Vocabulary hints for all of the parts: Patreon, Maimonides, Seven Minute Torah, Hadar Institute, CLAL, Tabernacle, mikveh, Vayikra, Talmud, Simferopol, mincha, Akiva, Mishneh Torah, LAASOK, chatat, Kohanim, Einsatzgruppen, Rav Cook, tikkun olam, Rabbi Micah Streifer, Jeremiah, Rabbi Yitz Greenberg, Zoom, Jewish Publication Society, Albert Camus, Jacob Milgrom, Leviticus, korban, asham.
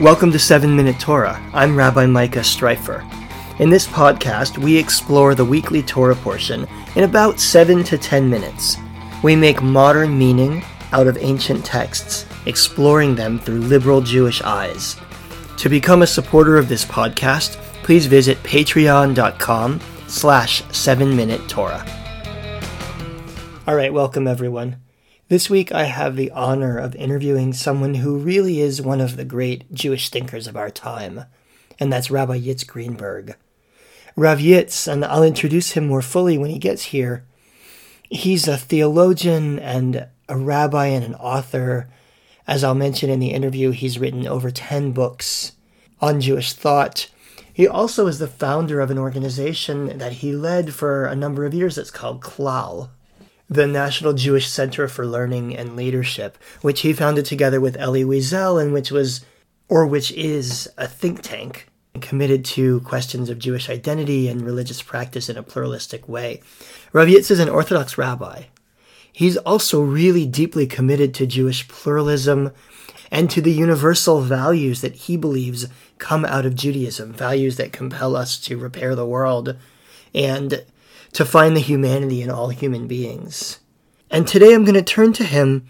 Welcome to 7 Minute Torah. I'm Rabbi Micah Streifer. In this podcast, we explore the weekly Torah portion in about 7 to 10 minutes. We make modern meaning out of ancient texts, exploring them through liberal Jewish eyes. To become a supporter of this podcast, please visit patreon.com/7Minute Torah. All right, welcome everyone. This week I have the honor of interviewing someone who really is one of the great Jewish thinkers of our time, and that's Rabbi Yitz Greenberg. Rav Yitz, and I'll introduce him more fully when he gets here, he's a theologian and a rabbi and an author. As I'll mention in the interview, he's written over 10 books on Jewish thought. He also is the founder of an organization that he led for a number of years. It's called CLAL, the National Jewish Center for Learning and Leadership, which he founded together with Elie Wiesel, and which is a think tank committed to questions of Jewish identity and religious practice in a pluralistic way. Rav Yitz is an Orthodox rabbi. He's also really deeply committed to Jewish pluralism and to the universal values that he believes come out of Judaism, values that compel us to repair the world and to find the humanity in all human beings. And today I'm going to turn to him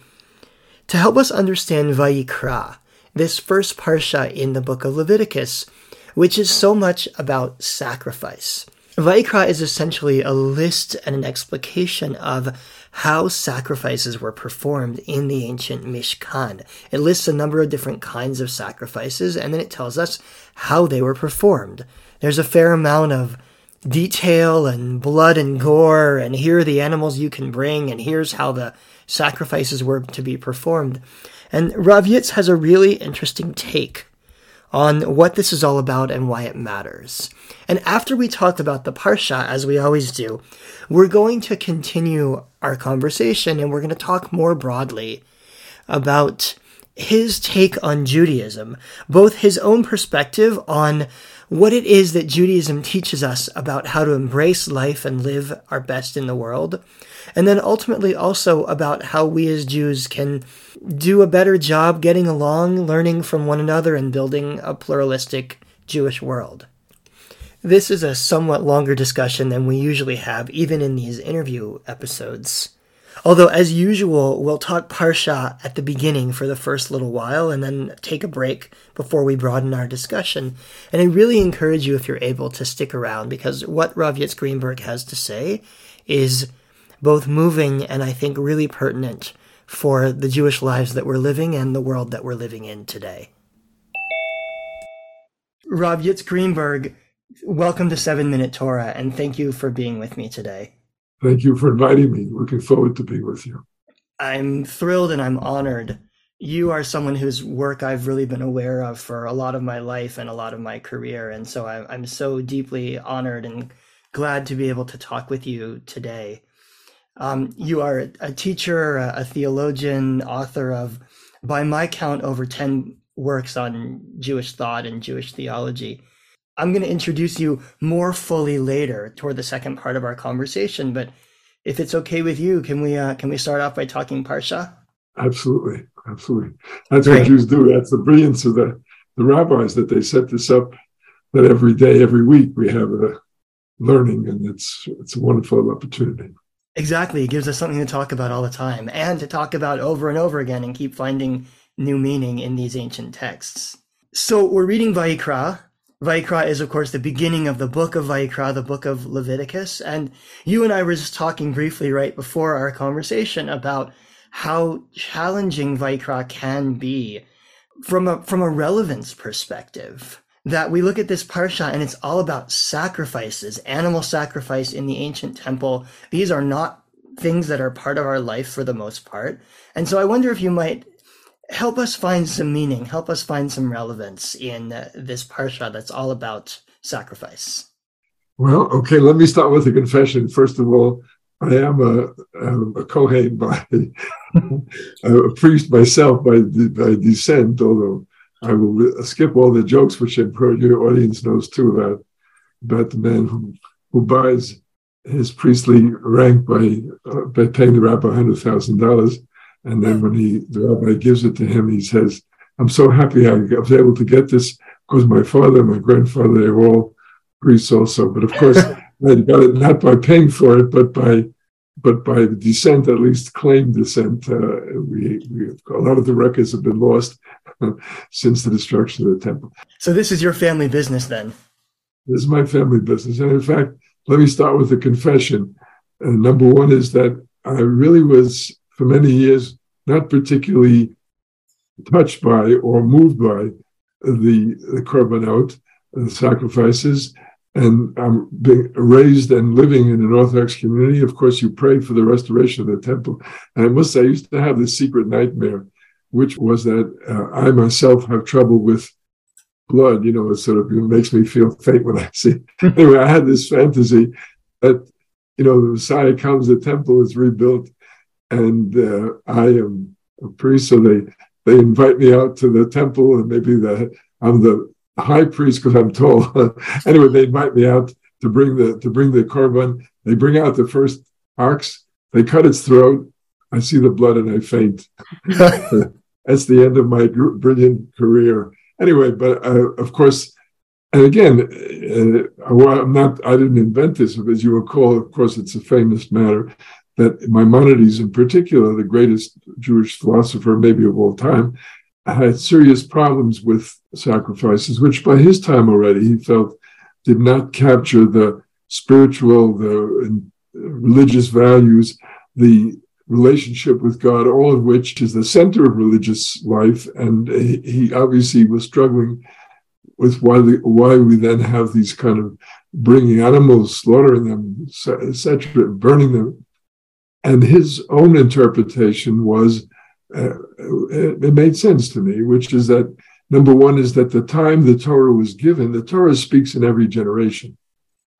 to help us understand Vayikra, this first parashah in the book of Leviticus, which is so much about sacrifice. Vayikra is essentially a list and an explication of how sacrifices were performed in the ancient Mishkan. It lists a number of different kinds of sacrifices, and then it tells us how they were performed. There's a fair amount of detail and blood and gore, and here are the animals you can bring, and here's how the sacrifices were to be performed. And Rav Yitz has a really interesting take on what this is all about and why it matters. And after we talked about the parsha, as we always do, we're going to continue our conversation, and we're going to talk more broadly about his take on Judaism, both his own perspective on what it is that Judaism teaches us about how to embrace life and live our best in the world, and then ultimately also about how we as Jews can do a better job getting along, learning from one another, and building a pluralistic Jewish world. This is a somewhat longer discussion than we usually have, even in these interview episodes. Although, as usual, we'll talk Parsha at the beginning for the first little while and then take a break before we broaden our discussion. And I really encourage you, if you're able, to stick around, because what Rav Yitz Greenberg has to say is both moving and I think really pertinent for the Jewish lives that we're living and the world that we're living in today. Rav Yitz Greenberg, welcome to 7 Minute Torah, and thank you for being with me today. Thank you for inviting me. Looking forward to being with you. I'm thrilled and I'm honored. You are someone whose work I've really been aware of for a lot of my life and a lot of my career. And so I'm so deeply honored and glad to be able to talk with you today. You are a teacher, a theologian, author of, by my count, over 10 works on Jewish thought and Jewish theology. I'm going to introduce you more fully later toward the second part of our conversation, but if it's okay with you, can we start off by talking Parsha? Absolutely, absolutely. That's great. What Jews do. That's the brilliance of the rabbis, that they set this up, that every day, every week we have a learning, and it's a wonderful opportunity. Exactly. It gives us something to talk about all the time and to talk about over and over again and keep finding new meaning in these ancient texts. So we're reading Vayikra. Vayikra is, of course, the beginning of the book of Vayikra, the book of Leviticus. And you and I were just talking briefly right before our conversation about how challenging Vayikra can be from a relevance perspective, that we look at this parsha and it's all about sacrifices, animal sacrifice in the ancient temple. These are not things that are part of our life for the most part. And so I wonder if you might help us find some meaning, help us find some relevance in this parsha that's all about sacrifice. Well, okay, let me start with a confession. First of all, I am a Kohen, a priest myself by descent, although I will skip all the jokes, which I'm sure your audience knows too, about the man who buys his priestly rank by paying the rabbi $100,000. And then when the rabbi gives it to him, he says, I'm so happy I was able to get this because my father and my grandfather, they were all priests also. But of course, I got it not by paying for it, but by descent, at least claimed descent. A lot of the records have been lost since the destruction of the temple. So this is your family business then? This is my family business. And in fact, let me start with the confession. Number one is that I really was, for many years, not particularly touched by or moved by the korbanot, the sacrifices. And I'm being raised and living in an Orthodox community. Of course, you pray for the restoration of the temple. And I must say, I used to have this secret nightmare, which was that I myself have trouble with blood. You know, it sort of makes me feel faint when I see it. Anyway, I had this fantasy that, you know, the Messiah comes, the temple is rebuilt, and I am a priest. So they invite me out to the temple, and maybe I'm the high priest because I'm tall. Anyway, they invite me out to bring the korban. They bring out the first ox. They cut its throat. I see the blood and I faint. That's the end of my brilliant career. Anyway, but of course, and again, I didn't invent this, but as you recall, of course, it's a famous matter that Maimonides, in particular, the greatest Jewish philosopher maybe of all time, had serious problems with sacrifices, which by his time already he felt did not capture the spiritual, the religious values, the relationship with God, all of which is the center of religious life. And he obviously was struggling with why we then have these kind of bringing animals, slaughtering them, etc., burning them. And his own interpretation was, it made sense to me, which is that, number one, is that the time the Torah was given, the Torah speaks in every generation,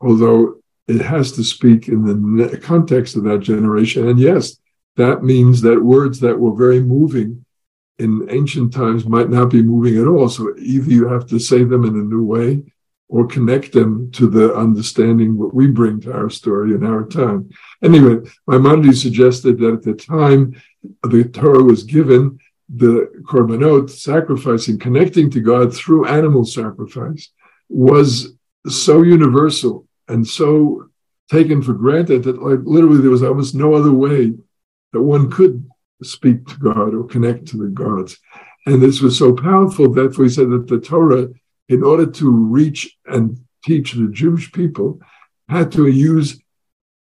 although it has to speak in the context of that generation. And yes, that means that words that were very moving in ancient times might not be moving at all. So either you have to say them in a new way or connect them to the understanding what we bring to our story in our time. Anyway, Maimonides suggested that at the time the Torah was given, the korbanot, sacrificing, connecting to God through animal sacrifice, was so universal and so taken for granted that, like, literally there was almost no other way that one could speak to God or connect to the gods. And this was so powerful, therefore he said that the Torah, in order to reach and teach the Jewish people, had to use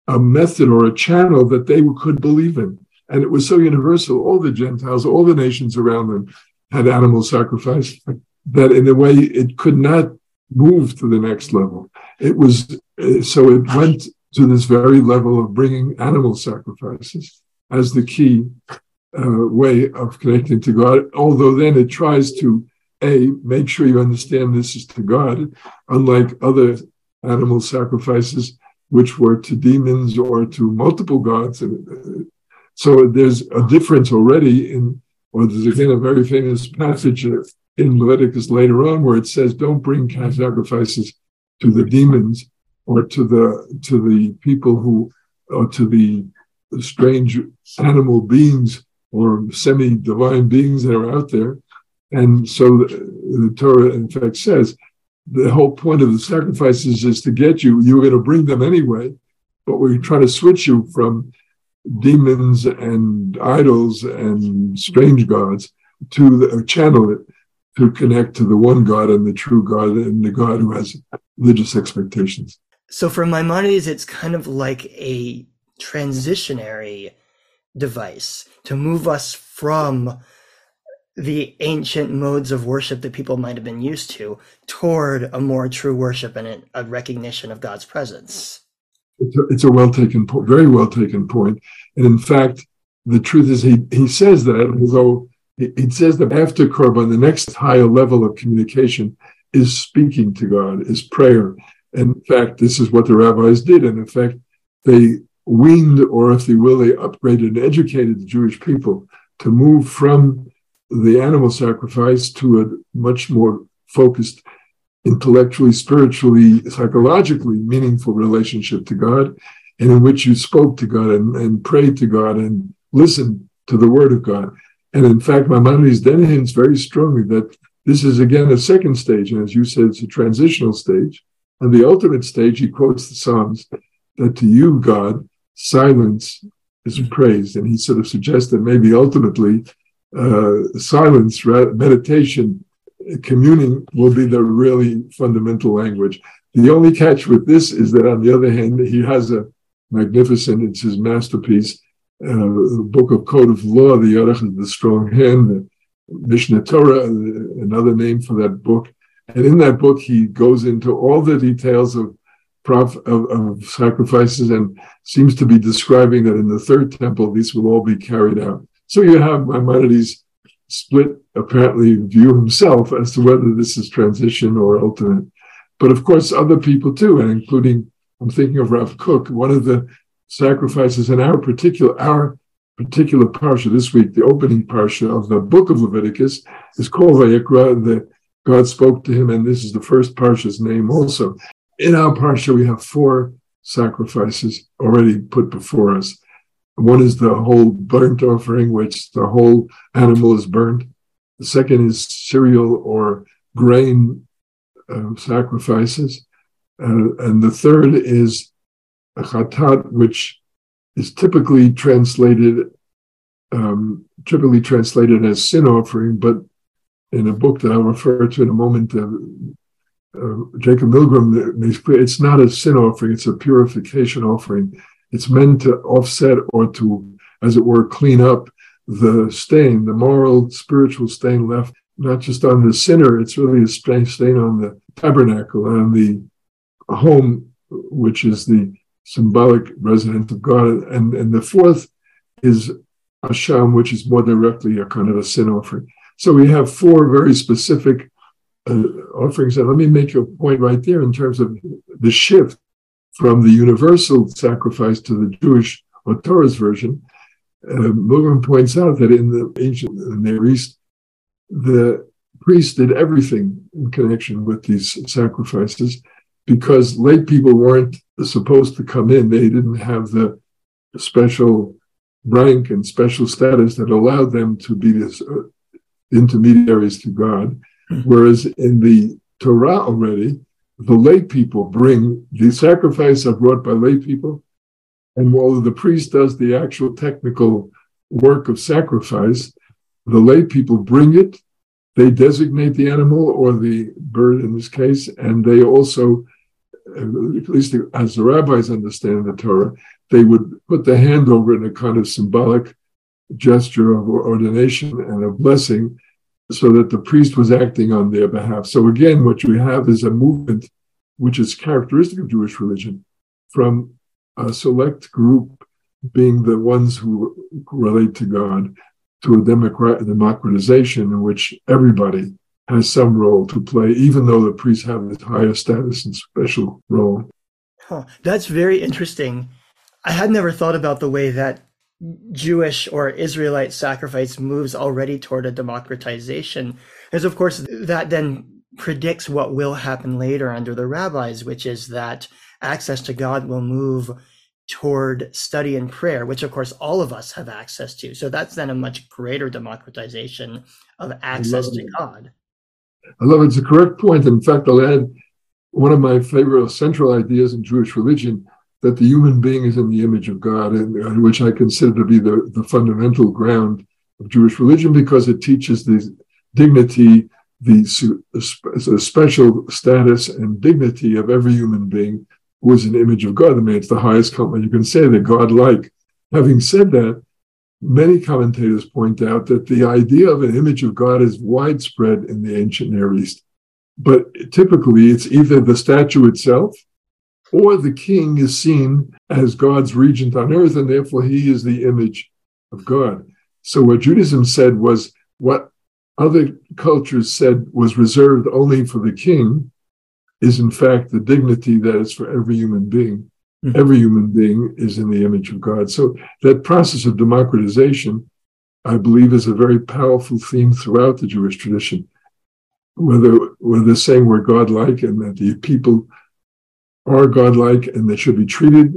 a method or a channel that they could believe in. And it was so universal. All the Gentiles, all the nations around them had animal sacrifice, that in a way it could not move to the next level. So it went to this very level of bringing animal sacrifices as the key way of connecting to God, although then it tries to make sure you understand this is to God, unlike other animal sacrifices, which were to demons or to multiple gods. So there's a difference already there's again a very famous passage in Leviticus later on where it says, don't bring sacrifices to the demons or to the people who, or to the strange animal beings or semi-divine beings that are out there. And so the Torah, in fact, says the whole point of the sacrifices is to get you. You're going to bring them anyway, but we're trying to switch you from demons and idols and strange gods to channel it to connect to the one God and the true God and the God who has religious expectations. So for Maimonides, it's kind of like a transitionary device to move us from the ancient modes of worship that people might have been used to toward a more true worship and a recognition of God's presence. It's a well-taken point, very well-taken point. And in fact, the truth is he says that, although he says that after Korban, the next higher level of communication is speaking to God, is prayer. And in fact, this is what the rabbis did. And in fact, they weaned, or if you will, they upgraded and educated the Jewish people to move from the animal sacrifice to a much more focused, intellectually, spiritually, psychologically meaningful relationship to God. and in which you spoke to God and prayed to God and listened to the word of God. And in fact, Maimonides then hints very strongly that this is, again, a second stage. And as you said, it's a transitional stage. And the ultimate stage, he quotes the Psalms, that to you, God, silence is praised. And he sort of suggests that maybe ultimately silence, meditation, communing will be the really fundamental language. The only catch with this is that, on the other hand, he has a magnificent, it's his masterpiece, book of Code of Law, the Yarech, the Strong Hand, the Mishneh Torah, another name for that book. And in that book, he goes into all the details of sacrifices and seems to be describing that in the third temple, these will all be carried out. So you have Maimonides' split, apparently, view himself as to whether this is transition or ultimate. But of course, other people too, and including, I'm thinking of Rav Cook, one of the sacrifices in our particular parashah this week, the opening parashah of the book of Leviticus, is called Vayikra, that God spoke to him, and this is the first parashah's name also. In our parashah, we have four sacrifices already put before us. One is the whole burnt offering, which the whole animal is burnt. The second is cereal or grain sacrifices. And the third is a chatat, which is typically translated as sin offering, but in a book that I'll refer to in a moment, Jacob Milgrom makes clear it's not a sin offering, it's a purification offering. It's meant to offset or to, as it were, clean up the stain, the moral, spiritual stain left, not just on the sinner, it's really a stain on the tabernacle, on the home, which is the symbolic residence of God. And the fourth is Asham, which is more directly a kind of a sin offering. So we have four very specific offerings. And let me make a point right there in terms of the shift from the universal sacrifice to the Jewish or Torah's version. Milgram points out that in the ancient Near East, the priest did everything in connection with these sacrifices, because lay people weren't supposed to come in. They didn't have the special rank and special status that allowed them to be this intermediaries to God. Whereas in the Torah already, the lay people bring, the sacrifices are brought by lay people, and while the priest does the actual technical work of sacrifice, the lay people bring it, they designate the animal or the bird in this case, and they also, at least as the rabbis understand the Torah, they would put the hand over in a kind of symbolic gesture of ordination and a blessing, so that the priest was acting on their behalf. So again, what you have is a movement which is characteristic of Jewish religion, from a select group being the ones who relate to God, to a democratization in which everybody has some role to play, even though the priests have this higher status and special role. Huh. That's very interesting. I had never thought about the way that Jewish or Israelite sacrifice moves already toward a democratization. Because, of course, that then predicts what will happen later under the rabbis, which is that access to God will move toward study and prayer, which, of course, all of us have access to. So that's then a much greater democratization of access to God. I love it. It's a correct point. In fact, I'll add one of my favorite central ideas in Jewish religion, that the human being is in the image of God, and which I consider to be the fundamental ground of Jewish religion, because it teaches the dignity, the special status and dignity of every human being who is an image of God. I mean, it's the highest compliment you can say, that God-like. Having said that, many commentators point out that the idea of an image of God is widespread in the ancient Near East. But typically, it's either the statue itself, or the king is seen as God's regent on earth, and therefore he is the image of God. So what Judaism said was what other cultures said was reserved only for the king is, in fact, the dignity that is for every human being. Mm-hmm. Every human being is in the image of God. So that process of democratization, I believe, is a very powerful theme throughout the Jewish tradition, whether saying we're God-like and that the people are godlike and they should be treated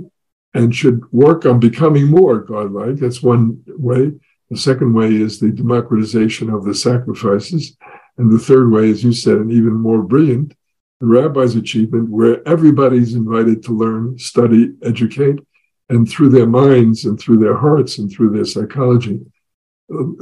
and should work on becoming more godlike. That's one way. The second way is the democratization of the sacrifices. And the third way, as you said, and even more brilliant, the rabbi's achievement, where everybody's invited to learn, study, educate, and through their minds and through their hearts and through their psychology,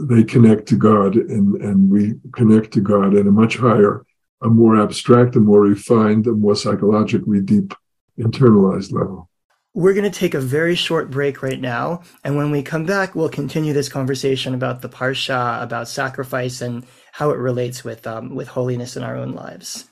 they connect to God, and we connect to God at a much higher, a more abstract, a more refined, a more psychologically deep, internalized level. We're going to take a very short break right now, and when we come back, we'll continue this conversation about the parashah, about sacrifice, and how it relates with holiness in our own lives.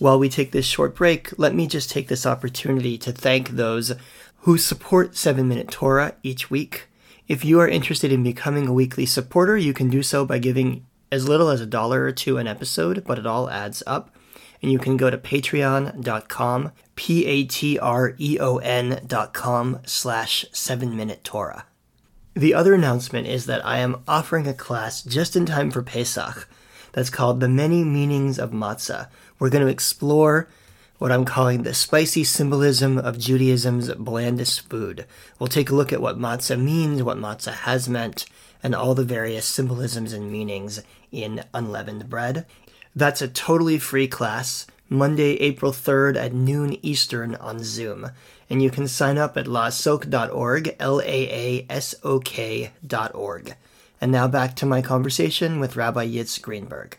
While we take this short break, let me just take this opportunity to thank those who support 7-Minute Torah each week. If you are interested in becoming a weekly supporter, you can do so by giving as little as $1 or $2 an episode, but it all adds up. And you can go to patreon.com, patreon.com/7-Minute Torah. The other announcement is that I am offering a class just in time for Pesach that's called The Many Meanings of Matzah. We're going to explore what I'm calling the spicy symbolism of Judaism's blandest food. We'll take a look at what matzah means, what matzah has meant, and all the various symbolisms and meanings in unleavened bread. That's a totally free class, Monday, April 3rd at noon Eastern on Zoom. And you can sign up at LAASOK.org, LAASOK.org. And now back to my conversation with Rabbi Yitz Greenberg.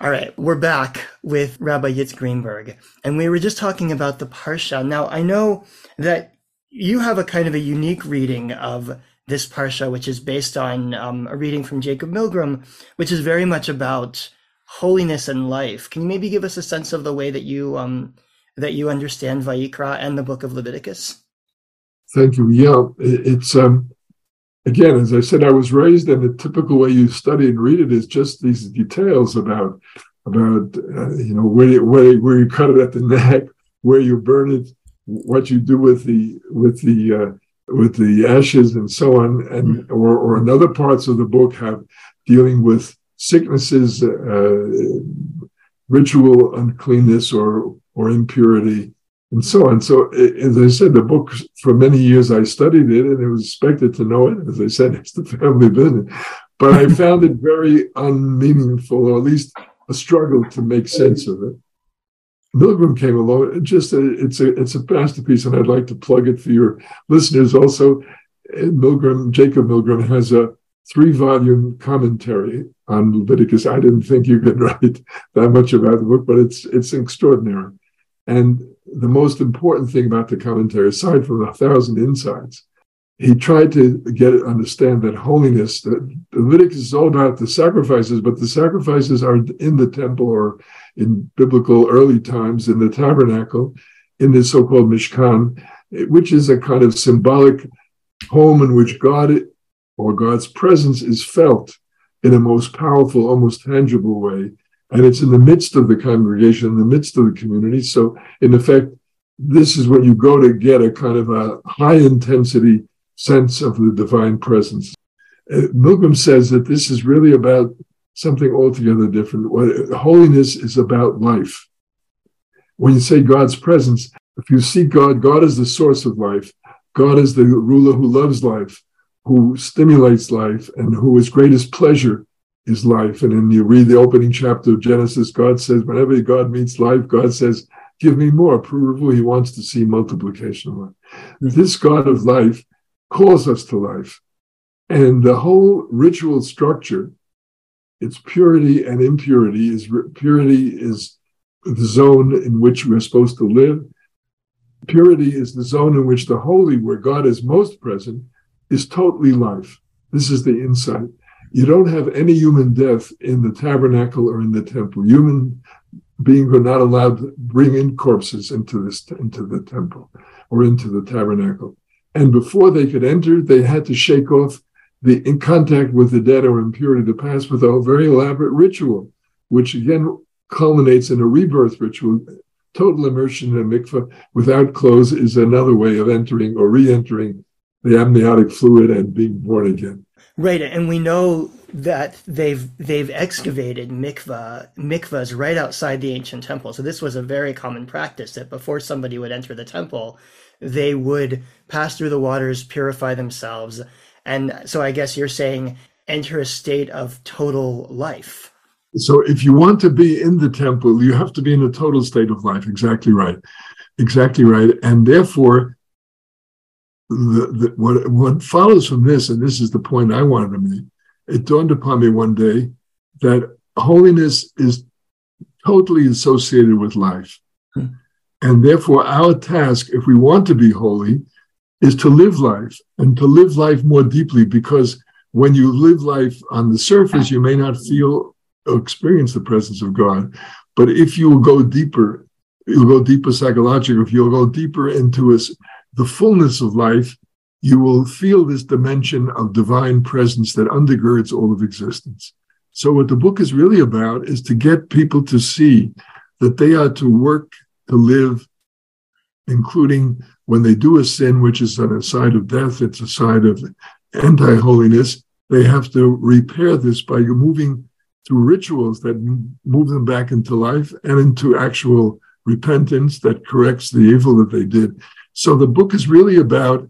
All right, we're back with Rabbi Yitz Greenberg, and we were just talking about the parashah. Now, I know that you have a kind of a unique reading of this parashah, which is based on a reading from Jacob Milgrom, which is very much about holiness and life. Can you maybe give us a sense of the way that you understand Vayikra and the book of Leviticus? Thank you. Yeah, it's again, as I said, I was raised, and the typical way you study and read it is just these details about you know, where you cut it at the neck, where you burn it, what you do with the ashes, and so on, and or in other parts of the book have dealing with sicknesses, ritual uncleanness or impurity, and so on. So, as I said, the book, for many years I studied it, and I was expected to know it. As I said, it's the family business. But I found it very unmeaningful, or at least a struggle to make sense of it. Milgrom came along. It's a masterpiece, and I'd like to plug it for your listeners also. Jacob Milgrom has a 3-volume commentary on Leviticus. I didn't think you could write that much about the book, but it's extraordinary. And the most important thing about the commentary, aside from 1,000 insights, he tried to understand that holiness, that Leviticus is all about the sacrifices, but the sacrifices are in the temple, or in biblical early times, in the tabernacle, in the so-called Mishkan, which is a kind of symbolic home in which God, or God's presence, is felt in a most powerful, almost tangible way. And it's in the midst of the congregation, in the midst of the community. So, in effect, this is where you go to get a kind of a high-intensity sense of the divine presence. Milgrom says that this is really about something altogether different. Holiness is about life. When you say God's presence, if you see God, God is the source of life. God is the ruler who loves life, who stimulates life, and who is greatest pleasure is life. And then you read the opening chapter of Genesis, God says, whenever God meets life, God says, give me more approval. He wants to see multiplication of life. This God of life calls us to life. And the whole ritual structure, its purity and impurity, is the zone in which we're supposed to live. Purity is the zone in which the holy, where God is most present, is totally life. This is the insight. You don't have any human death in the tabernacle or in the temple. Human beings are not allowed to bring in corpses into the temple or into the tabernacle. And before they could enter, they had to shake off the in contact with the dead or impurity to pass with a very elaborate ritual, which again culminates in a rebirth ritual. Total immersion in a mikveh without clothes is another way of entering or re-entering the amniotic fluid and being born again. Right, and we know that they've excavated mikvahs right outside the ancient temple. So this was a very common practice, that before somebody would enter the temple, they would pass through the waters, purify themselves. And so I guess you're saying enter a state of total life. So if you want to be in the temple, you have to be in a total state of life. Exactly right. Exactly right. And therefore, what follows from this, and this is the point I wanted to make, it dawned upon me one day that holiness is totally associated with life. Mm-hmm. And therefore, our task, if we want to be holy, is to live life, and to live life more deeply, because when you live life on the surface, you may not feel or experience the presence of God. But if you go deeper, you'll go deeper psychologically, if you'll go deeper into the fullness of life, you will feel this dimension of divine presence that undergirds all of existence. So what the book is really about is to get people to see that they are to work to live, including when they do a sin, which is on a side of death, it's a side of anti-holiness, they have to repair this by moving to rituals that move them back into life and into actual repentance that corrects the evil that they did. So the book is really about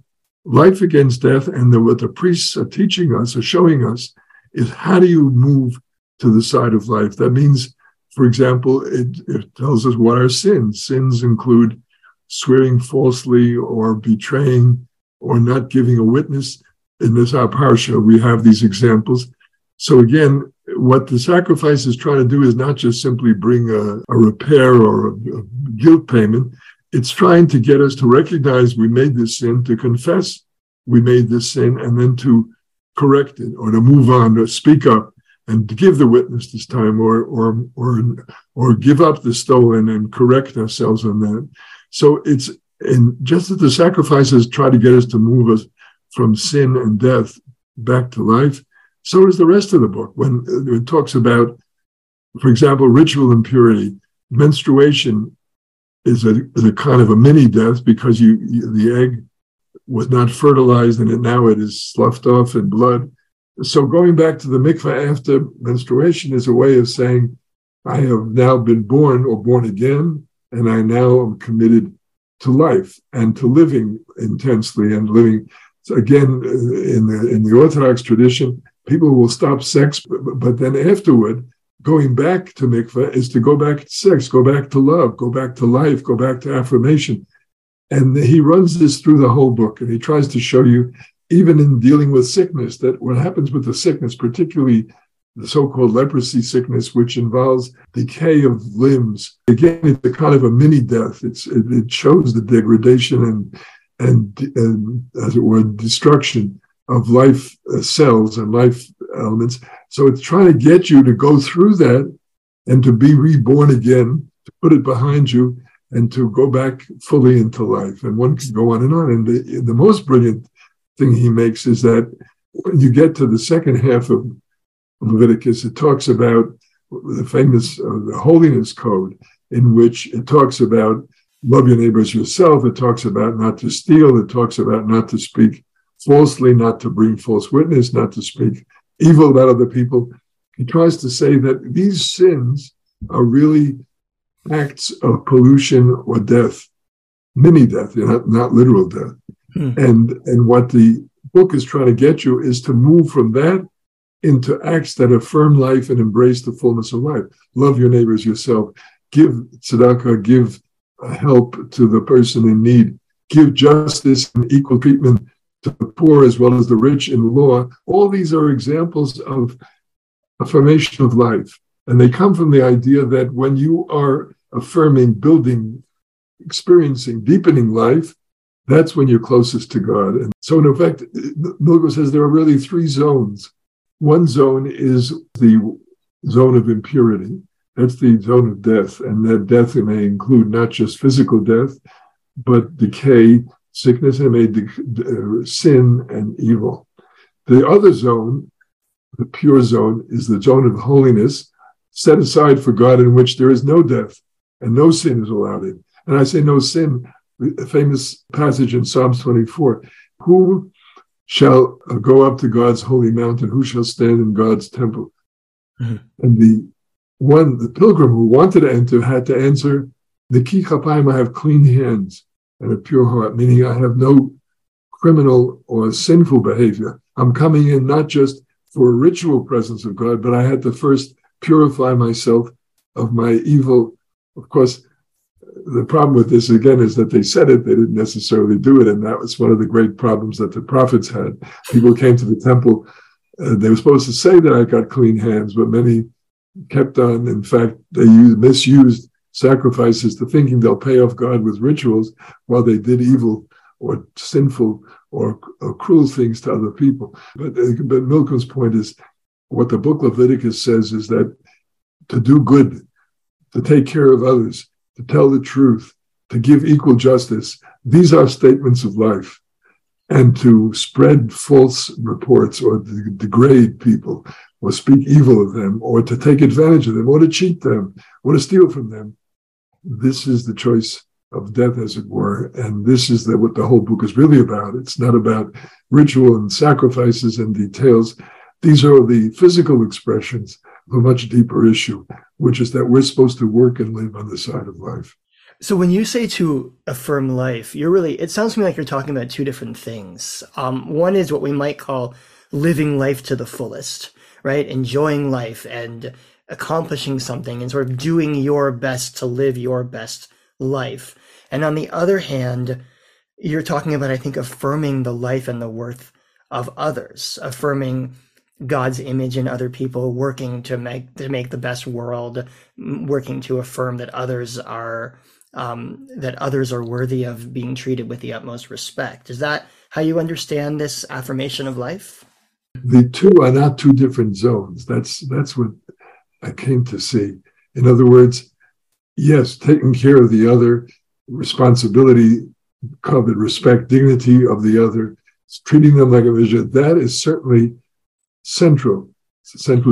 life against death, and what the priests are teaching us, or showing us, is how do you move to the side of life? That means, for example, it tells us what are sins. Sins include swearing falsely, or betraying, or not giving a witness. In this our parashah, we have these examples. So again, what the sacrifice is trying to do is not just simply bring a repair or a guilt payment. It's trying to get us to recognize we made this sin, to confess we made this sin, and then to correct it, or to move on, or speak up, and to give the witness this time, or give up the stolen and correct ourselves on that. So it's, and just as the sacrifices try to get us to move us from sin and death back to life, so does the rest of the book. When it talks about, for example, ritual impurity, menstruation, is a kind of a mini death, because the egg was not fertilized, and now it is sloughed off in blood. So going back to the mikveh after menstruation is a way of saying, I have now been born, or born again, and I now am committed to life and to living intensely and living. So again, in the Orthodox tradition, people will stop sex, but then afterward, going back to mikveh is to go back to sex, go back to love, go back to life, go back to affirmation. And he runs this through the whole book, and he tries to show you, even in dealing with sickness, that what happens with the sickness, particularly the so-called leprosy sickness, which involves decay of limbs. Again, it's a kind of a mini-death. It shows the degradation and as it were, destruction of life cells and life elements. So it's trying to get you to go through that and to be reborn again, to put it behind you, and to go back fully into life. And one can go on. And the most brilliant thing he makes is that when you get to the second half of Leviticus, it talks about the famous the holiness code, in which it talks about love your neighbor as yourself. It talks about not to steal. It talks about not to speak falsely, not to bring false witness, not to speak evil about other people. He tries to say that these sins are really acts of pollution or death, mini death, not literal death. Mm. And what the book is trying to get you is to move from that into acts that affirm life and embrace the fullness of life. Love your neighbor as yourself. Give tzedakah, give help to the person in need. Give justice and equal treatment to the poor as well as the rich in law. All these are examples of affirmation of life. And they come from the idea that when you are affirming, building, experiencing, deepening life, that's when you're closest to God. And so in effect, Milgrom says there are really three zones. One zone is the zone of impurity. That's the zone of death. And that death may include not just physical death, but decay, sickness, and sin and evil. The other zone, the pure zone, is the zone of holiness, set aside for God, in which there is no death and no sin is allowed in. And I say no sin, a famous passage in Psalms 24, who shall go up to God's holy mountain? Who shall stand in God's temple? Mm-hmm. And the pilgrim who wanted to enter had to answer, the ki chapayim, I have clean hands and a pure heart, meaning I have no criminal or sinful behavior. I'm coming in not just for a ritual presence of God, but I had to first purify myself of my evil. Of course, the problem with this, again, is that they said it, they didn't necessarily do it, and that was one of the great problems that the prophets had. People came to the temple, they were supposed to say that I got clean hands, but many kept on. In fact, they misused sacrifices to thinking they'll pay off God with rituals while they did evil or sinful or cruel things to other people. But Milgram's point is, what the book Leviticus says is that to do good, to take care of others, to tell the truth, to give equal justice, these are statements of life. And to spread false reports or to degrade people or speak evil of them or to take advantage of them or to cheat them or to steal from them, this is the choice of death, as it were. And this is what the whole book is really about. It's not about ritual and sacrifices and details. These are the physical expressions of a much deeper issue, which is that we're supposed to work and live on the side of life. So when you say to affirm life, it sounds to me like you're talking about two different things. One is what we might call living life to the fullest, right? Enjoying life and accomplishing something and sort of doing your best to live your best life. And on the other hand, you're talking about, I think, affirming the life and the worth of others, affirming God's image in other people, working to make the best world, working to affirm that others are worthy of being treated with the utmost respect. Is that how you understand this affirmation of life? The two are not two different zones. That's what I came to see. In other words, yes, taking care of the other, responsibility, covered respect, dignity of the other, treating them like a vision, that is certainly central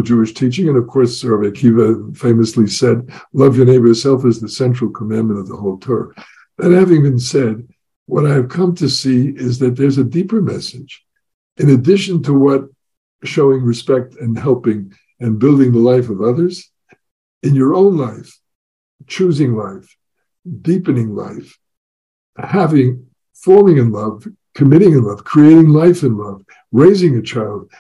Jewish teaching. And of course, Rabbi Akiva famously said, love your neighbor yourself is the central commandment of the whole Torah. That having been said, what I have come to see is that there's a deeper message. In addition to what showing respect and helping and building the life of others, in your own life, choosing life, deepening life, falling in love, committing in love, creating life in love, raising a child,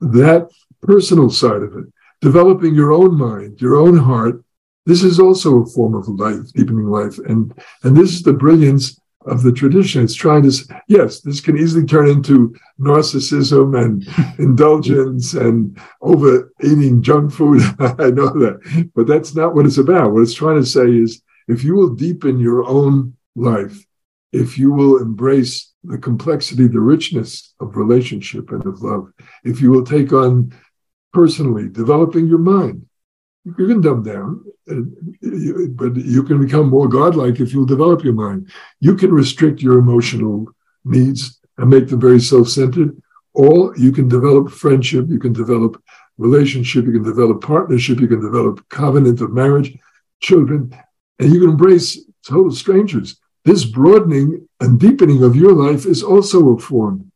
that personal side of it, developing your own mind, your own heart, this is also a form of life, deepening life. And this is the brilliance of the tradition. It's trying to, yes, this can easily turn into narcissism and indulgence and overeating junk food. I know that. But that's not what it's about. What it's trying to say is, if you will deepen your own life, if you will embrace the complexity, the richness of relationship and of love, if you will take on personally developing your mind, you can dumb down, but you can become more godlike if you'll develop your mind. You can restrict your emotional needs and make them very self-centered, or you can develop friendship, you can develop relationship, you can develop partnership, you can develop covenant of marriage, children, and you can embrace total strangers. This broadening and deepening of your life is also a form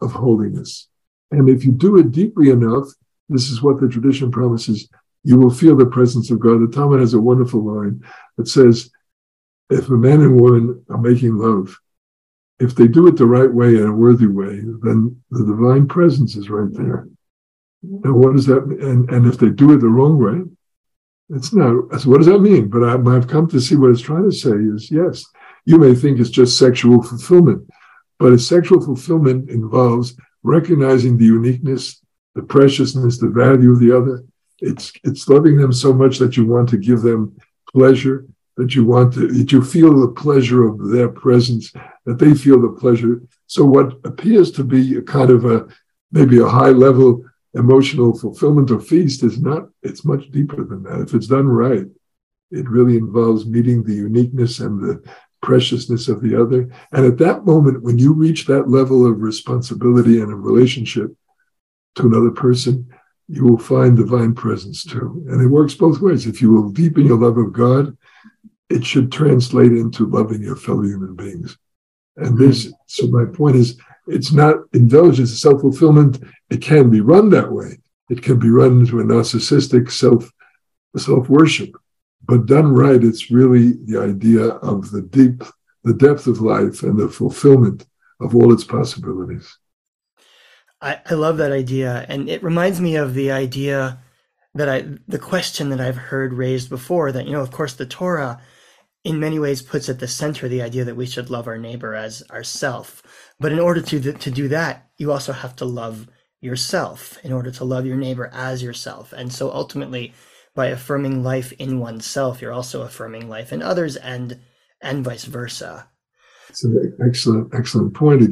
of holiness. And if you do it deeply enough, this is what the tradition promises, you will feel the presence of God. The Talmud has a wonderful line that says, if a man and woman are making love, if they do it the right way and a worthy way, then the divine presence is right there. And what does that mean? And if they do it the wrong way, it's not. So what does that mean? But I've come to see what it's trying to say is, yes, you may think it's just sexual fulfillment, but a sexual fulfillment involves recognizing the uniqueness, the preciousness, the value of the other. It's loving them so much that you want to give them pleasure, that you feel the pleasure of their presence, that they feel the pleasure. So what appears to be a kind of maybe a high level emotional fulfillment or feast is not. It's much deeper than that. If it's done right, it really involves meeting the uniqueness and the preciousness of the other. And at that moment, when you reach that level of responsibility and a relationship to another person, you will find divine presence too. And it works both ways. If you will deepen your love of God, it should translate into loving your fellow human beings. And this, so my point is, it's not in those, it's self-fulfillment. It can be run that way. It can be run into a narcissistic self-worship. But done right, it's really the idea of the depth of life and the fulfillment of all its possibilities. I love that idea. And it reminds me of the idea that the question that I've heard raised before, that, you know, of course, the Torah in many ways puts at the center the idea that we should love our neighbor as ourself. But in order to do that, you also have to love yourself in order to love your neighbor as yourself. And so ultimately, by affirming life in oneself, you're also affirming life in others and vice versa. It's an excellent point.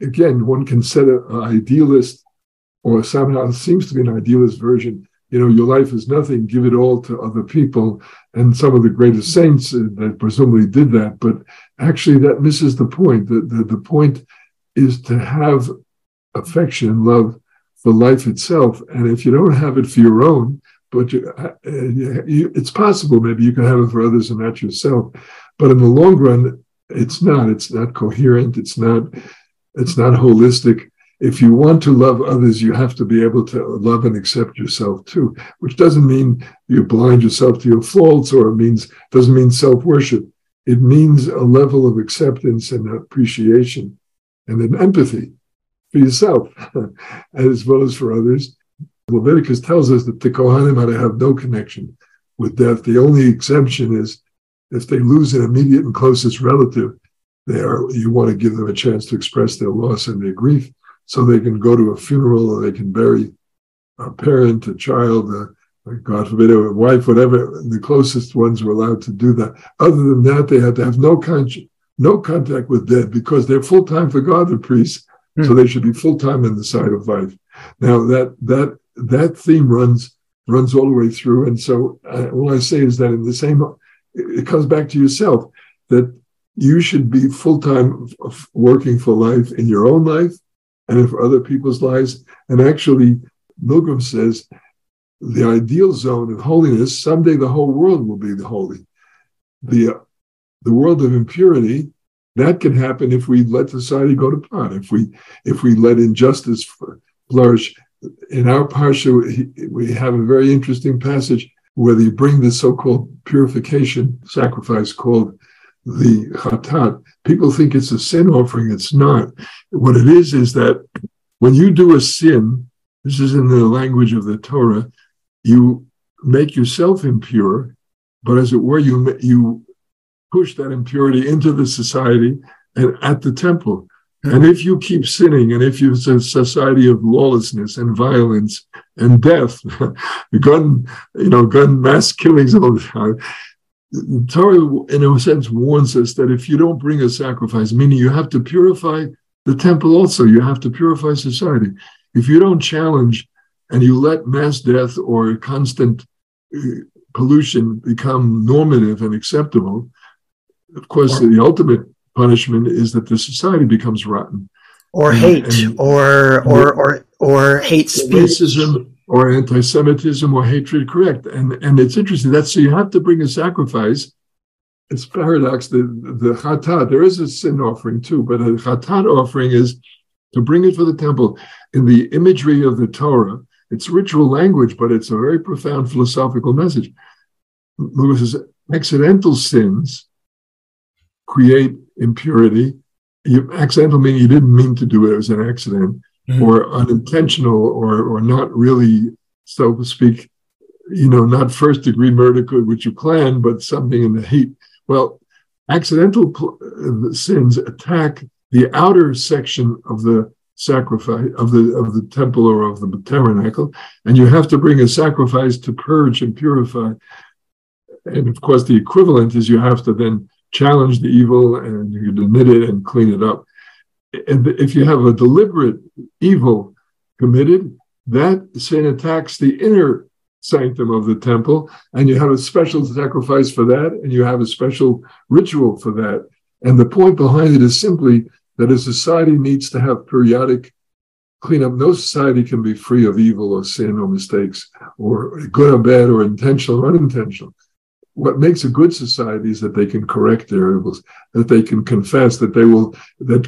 Again, one can set an idealist, or somehow it seems to be an idealist version. You know, your life is nothing, give it all to other people. And some of the greatest saints that presumably did that, but actually that misses the point. The point is to have affection and love for life itself. And if you don't have it for your own, but it's possible maybe you can have it for others and not yourself. But in the long run, it's not coherent. It's not holistic. If you want to love others, you have to be able to love and accept yourself too, which doesn't mean you blind yourself to your faults, or doesn't mean self-worship. It means a level of acceptance and appreciation and an empathy for yourself as well as for others. Leviticus tells us that the Kohanim had to have no connection with death. The only exemption is if they lose an immediate and closest relative, you want to give them a chance to express their loss and their grief, so they can go to a funeral, or they can bury a parent, a child, God forbid, a wife, whatever. The closest ones were allowed to do that. Other than that, they had to have no contact with dead, because they're full-time for God, the priests, so they should be full-time in the side of life. Now, that theme runs all the way through, and so all I say is that in the same, it comes back to yourself, that you should be full-time working for life in your own life, and for other people's lives. And actually, Milgrom says, the ideal zone of holiness, someday the whole world will be holy. The world of impurity, that can happen if we let society go to pot, if we let injustice flourish. In our parsha, we have a very interesting passage where they bring this so-called purification sacrifice called the chatat. People think it's a sin offering. It's not. What it is that when you do a sin, this is in the language of the Torah, you make yourself impure, but as it were, you push that impurity into the society and at the temple. And if you keep sinning, and if it's a society of lawlessness and violence and death, gun mass killings all the time, the Torah, in a sense, warns us that if you don't bring a sacrifice, meaning you have to purify the temple also, you have to purify society. If you don't challenge and you let mass death or constant pollution become normative and acceptable, of course, the ultimate punishment is that the society becomes rotten. Or hate, or hate speech. Racism, or anti-Semitism, or hatred, correct. And it's interesting. So you have to bring a sacrifice. It's paradox, the chatat. There is a sin offering too, but a chatat offering is to bring it for the temple. In the imagery of the Torah, it's ritual language, but it's a very profound philosophical message. Lewis says, accidental sins create impurity. Accidental meaning you didn't mean to do it, it was an accident. Mm-hmm. Or unintentional, or not really, so to speak, not first degree murder, which you plan, but something in the heat. Well, accidental sins attack the outer section of the sacrifice of the temple or of the tabernacle, and you have to bring a sacrifice to purge and purify. And of course, the equivalent is you have to then challenge the evil and you admit it and clean it up. And if you have a deliberate evil committed, that sin attacks the inner sanctum of the temple, and you have a special sacrifice for that, and you have a special ritual for that. And the point behind it is simply that a society needs to have periodic cleanup. No society can be free of evil or sin or mistakes, or good or bad, or intentional or unintentional. what makes a good society is that they can correct their errors, that they can confess, that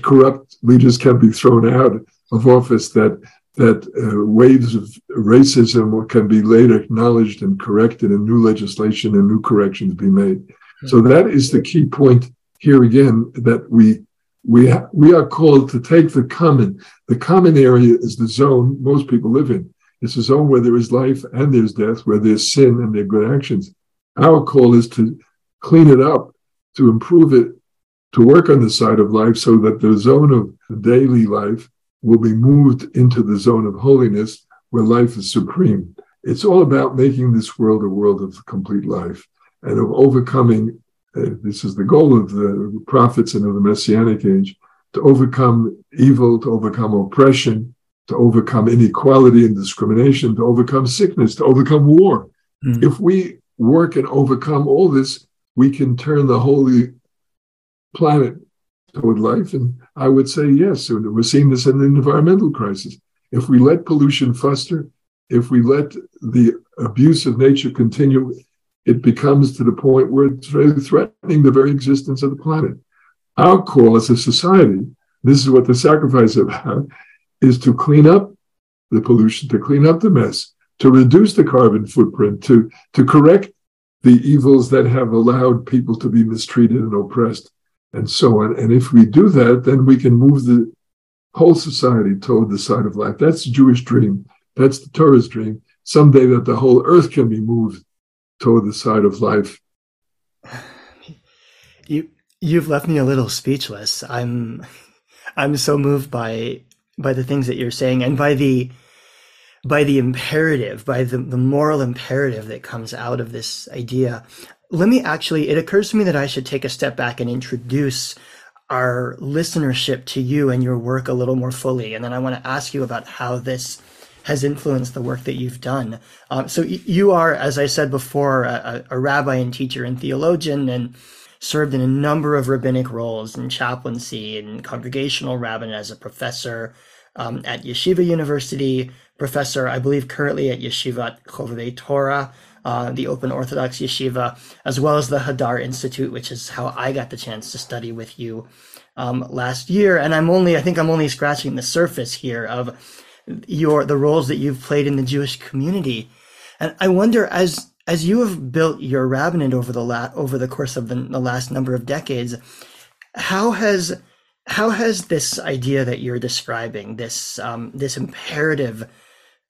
corrupt leaders can be thrown out of office, that waves of racism can be later acknowledged and corrected, and new legislation and new corrections be made. Mm-hmm. So that is the key point here again, that we are called to take the common. The common area is the zone most people live in. It's a zone where there is life and there's death, where there's sin and there are good actions. Our call is to clean it up, to improve it, to work on the side of life so that the zone of daily life will be moved into the zone of holiness where life is supreme. It's all about making this world a world of complete life and of overcoming. This is the goal of the prophets and of the Messianic age, to overcome evil, to overcome oppression, to overcome inequality and discrimination, to overcome sickness, to overcome war. Mm. If we work and overcome all this, we can turn the holy planet toward life. And I would say, yes, we're seeing this in the environmental crisis. If we let pollution fester, if we let the abuse of nature continue, it becomes to the point where it's threatening the very existence of the planet. Our call as a society, this is what the sacrifice is about, is to clean up the pollution, to clean up the mess, to reduce the carbon footprint, to correct the evils that have allowed people to be mistreated and oppressed, and so on. And if we do that, then we can move the whole society toward the side of life. That's the Jewish dream. That's the Torah's dream. Someday that the whole earth can be moved toward the side of life. You've left me a little speechless. I'm so moved by the things that you're saying, and by the imperative, by the moral imperative that comes out of this idea. Let me actually, it occurs to me that I should take a step back and introduce our listenership to you and your work a little more fully. And then I want to ask you about how this has influenced the work that you've done. So you are, as I said before, a rabbi and teacher and theologian, and served in a number of rabbinic roles in chaplaincy and congregational rabbin, as a professor at Yeshiva University, professor, I believe, currently at Yeshivat Chovevei Torah, the Open Orthodox Yeshiva, as well as the Hadar Institute, which is how I got the chance to study with you last year. And I think I'm only scratching the surface here of the roles that you've played in the Jewish community. And I wonder, as you have built your rabbinate over the course of the last number of decades, how has this idea that you're describing, this imperative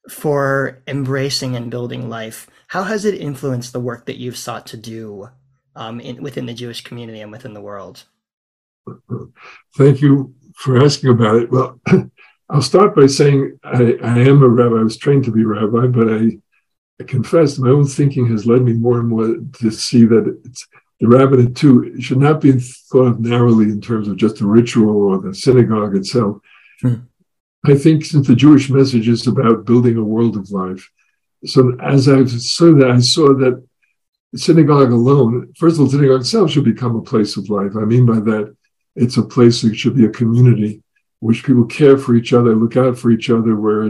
for embracing and building life, how has it influenced the work that you've sought to do within the Jewish community and within the world? Thank you for asking about it. Well, I'll start by saying I am a rabbi. I was trained to be a rabbi, but I confess my own thinking has led me more and more to see that the rabbinate too should not be thought of narrowly in terms of just the ritual or the synagogue itself. Sure. I think since the Jewish message is about building a world of life, so as I've said that, I saw that the synagogue alone, first of all, the synagogue itself should become a place of life. I mean by that, it's a place that should be a community which people care for each other, look out for each other, where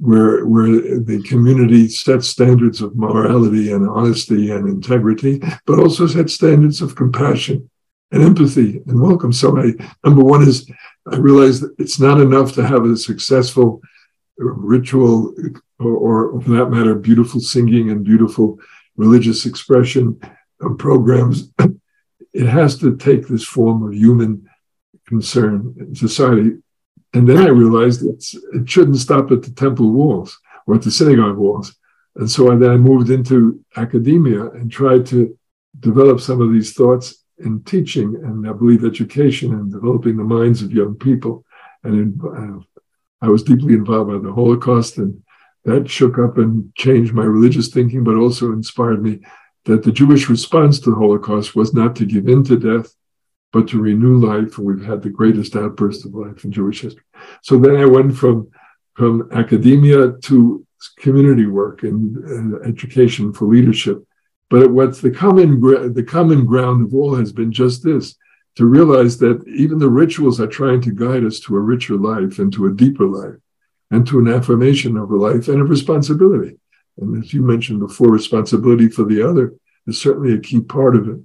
the community sets standards of morality and honesty and integrity, but also sets standards of compassion and empathy and welcome. So number one is I realized that it's not enough to have a successful ritual or for that matter, beautiful singing and beautiful religious expression programs. It has to take this form of human concern in society. And then I realized it shouldn't stop at the temple walls or at the synagogue walls. And so then I moved into academia and tried to develop some of these thoughts in teaching and I believe education and developing the minds of young people. And I was deeply involved by the Holocaust, and that shook up and changed my religious thinking, but also inspired me that the Jewish response to the Holocaust was not to give in to death, but to renew life. We've had the greatest outburst of life in Jewish history. So then I went from academia to community work and education for leadership. But what's the common ground of all has been just this, to realize that even the rituals are trying to guide us to a richer life and to a deeper life and to an affirmation of a life and of responsibility. And as you mentioned before, responsibility for the other, is certainly a key part of it.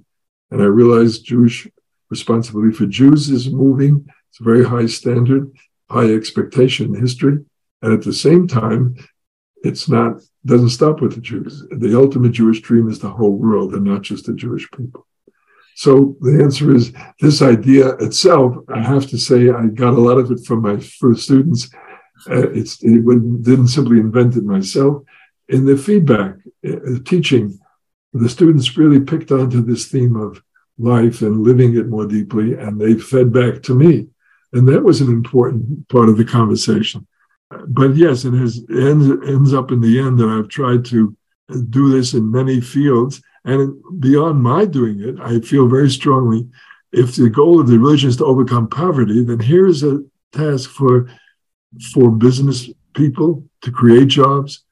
And I realize Jewish responsibility for Jews is moving. It's a very high standard, high expectation in history. And at the same time, it doesn't stop with the Jews. The ultimate Jewish dream is the whole world and not just the Jewish people. So the answer is this idea itself, I have to say, I got a lot of it from my first students. It didn't simply invent it myself. In the feedback, teaching, the students really picked onto this theme of life and living it more deeply, and they fed back to me. And that was an important part of the conversation. But yes, it ends up in the end that I've tried to do this in many fields. And beyond my doing it, I feel very strongly, if the goal of the religion is to overcome poverty, then here is a task for business people to create jobs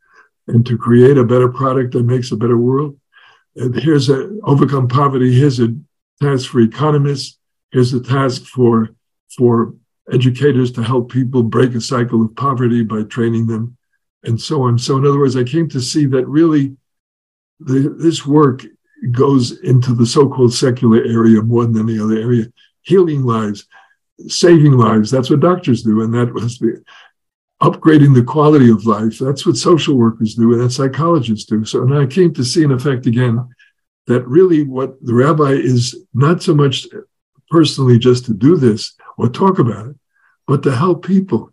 and to create a better product that makes a better world. And overcome poverty, here's a task for economists, here's a task for educators to help people break a cycle of poverty by training them, and so on. So in other words, I came to see that really this work goes into the so-called secular area more than any other area, healing lives, saving lives. That's what doctors do, and that was upgrading the quality of life. That's what social workers do, and that psychologists do. So now I came to see, in effect, again, that really what the rabbi is not so much personally just to do this or talk about it, but to help people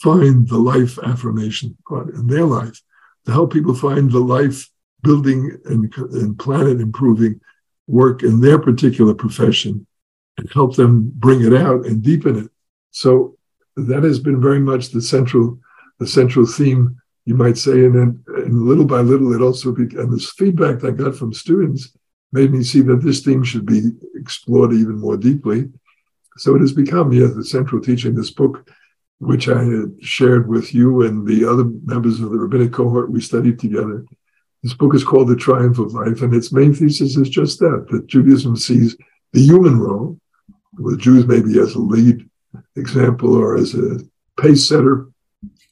find the life affirmation part in their life, to help people find the life building and planet improving work in their particular profession, and help them bring it out and deepen it. So that has been very much the central theme, you might say. And then, and little by little, it also and this feedback that I got from students made me see that this theme should be explored even more deeply. So it has become, yes, the central teaching. This book, which I had shared with you and the other members of the rabbinic cohort we studied together, this book is called The Triumph of Life, and its main thesis is just that Judaism sees the human role, the Jews maybe as a lead example or as a pace setter.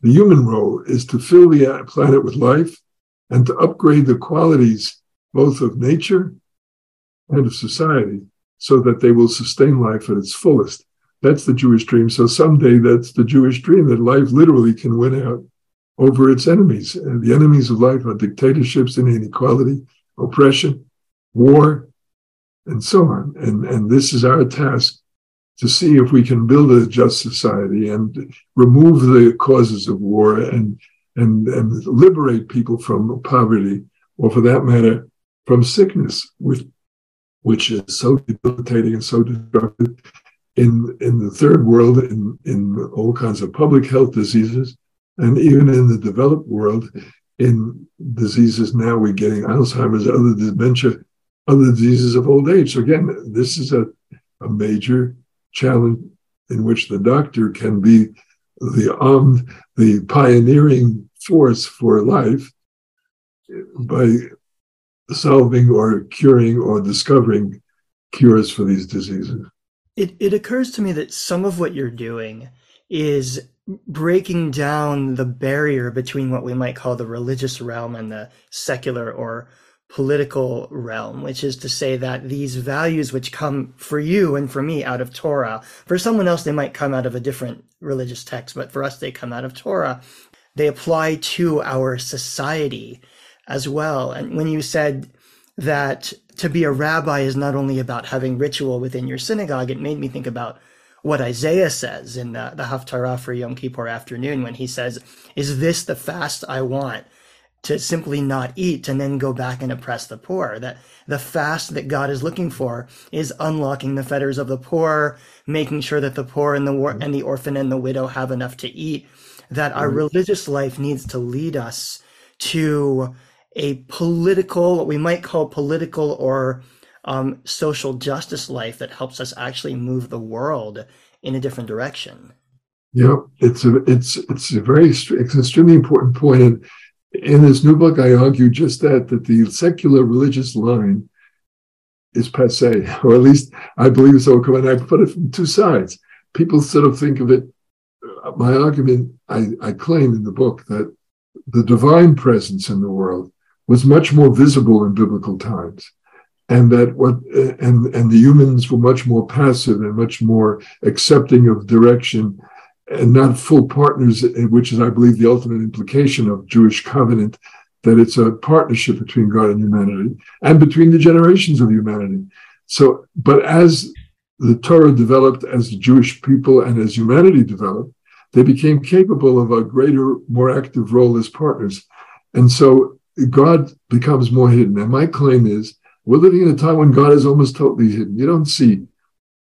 The human role is to fill the planet with life and to upgrade the qualities both of nature and of society so that they will sustain life at its fullest. That's the Jewish dream. So someday that's the Jewish dream, that life literally can win out over its enemies. And the enemies of life are dictatorships and inequality, oppression, war, and so on. And this is our task, to see if we can build a just society and remove the causes of war and liberate people from poverty, or for that matter, from sickness, which is so debilitating and so destructive in the third world, in all kinds of public health diseases. And even in the developed world, in diseases now, we're getting Alzheimer's, other dementia, other diseases of old age. So again, this is a major challenge in which the doctor can be the pioneering force for life by solving or curing or discovering cures for these diseases. It occurs to me that some of what you're doing is breaking down the barrier between what we might call the religious realm and the secular or political realm, which is to say that these values which come for you and for me out of Torah, for someone else they might come out of a different religious text, but for us they come out of Torah, they apply to our society as well. And when you said that to be a rabbi is not only about having ritual within your synagogue, it made me think about what Isaiah says in the Haftarah for Yom Kippur afternoon, when he says, "Is this the fast I want? To simply not eat and then go back and oppress the poor." That the fast that God is looking for is unlocking the fetters of the poor, making sure that the poor and the orphan and the widow have enough to eat. That our religious life needs to lead us to a political, what we might call political or social justice life that helps us actually move the world in a different direction. Yeah, it's an extremely important point. And in this new book, I argue just that the secular religious line is passé, or at least I believe so. And I put it from two sides. People sort of think of it. My argument, I claim in the book, that the divine presence in the world was much more visible in biblical times. and that and the humans were much more passive and much more accepting of direction and not full partners, which is, I believe, the ultimate implication of Jewish covenant, that it's a partnership between God and humanity and between the generations of humanity. So, but as the Torah developed, as the Jewish people and as humanity developed, they became capable of a greater, more active role as partners. And so God becomes more hidden. And my claim is, we're living in a time when God is almost totally hidden. You don't see.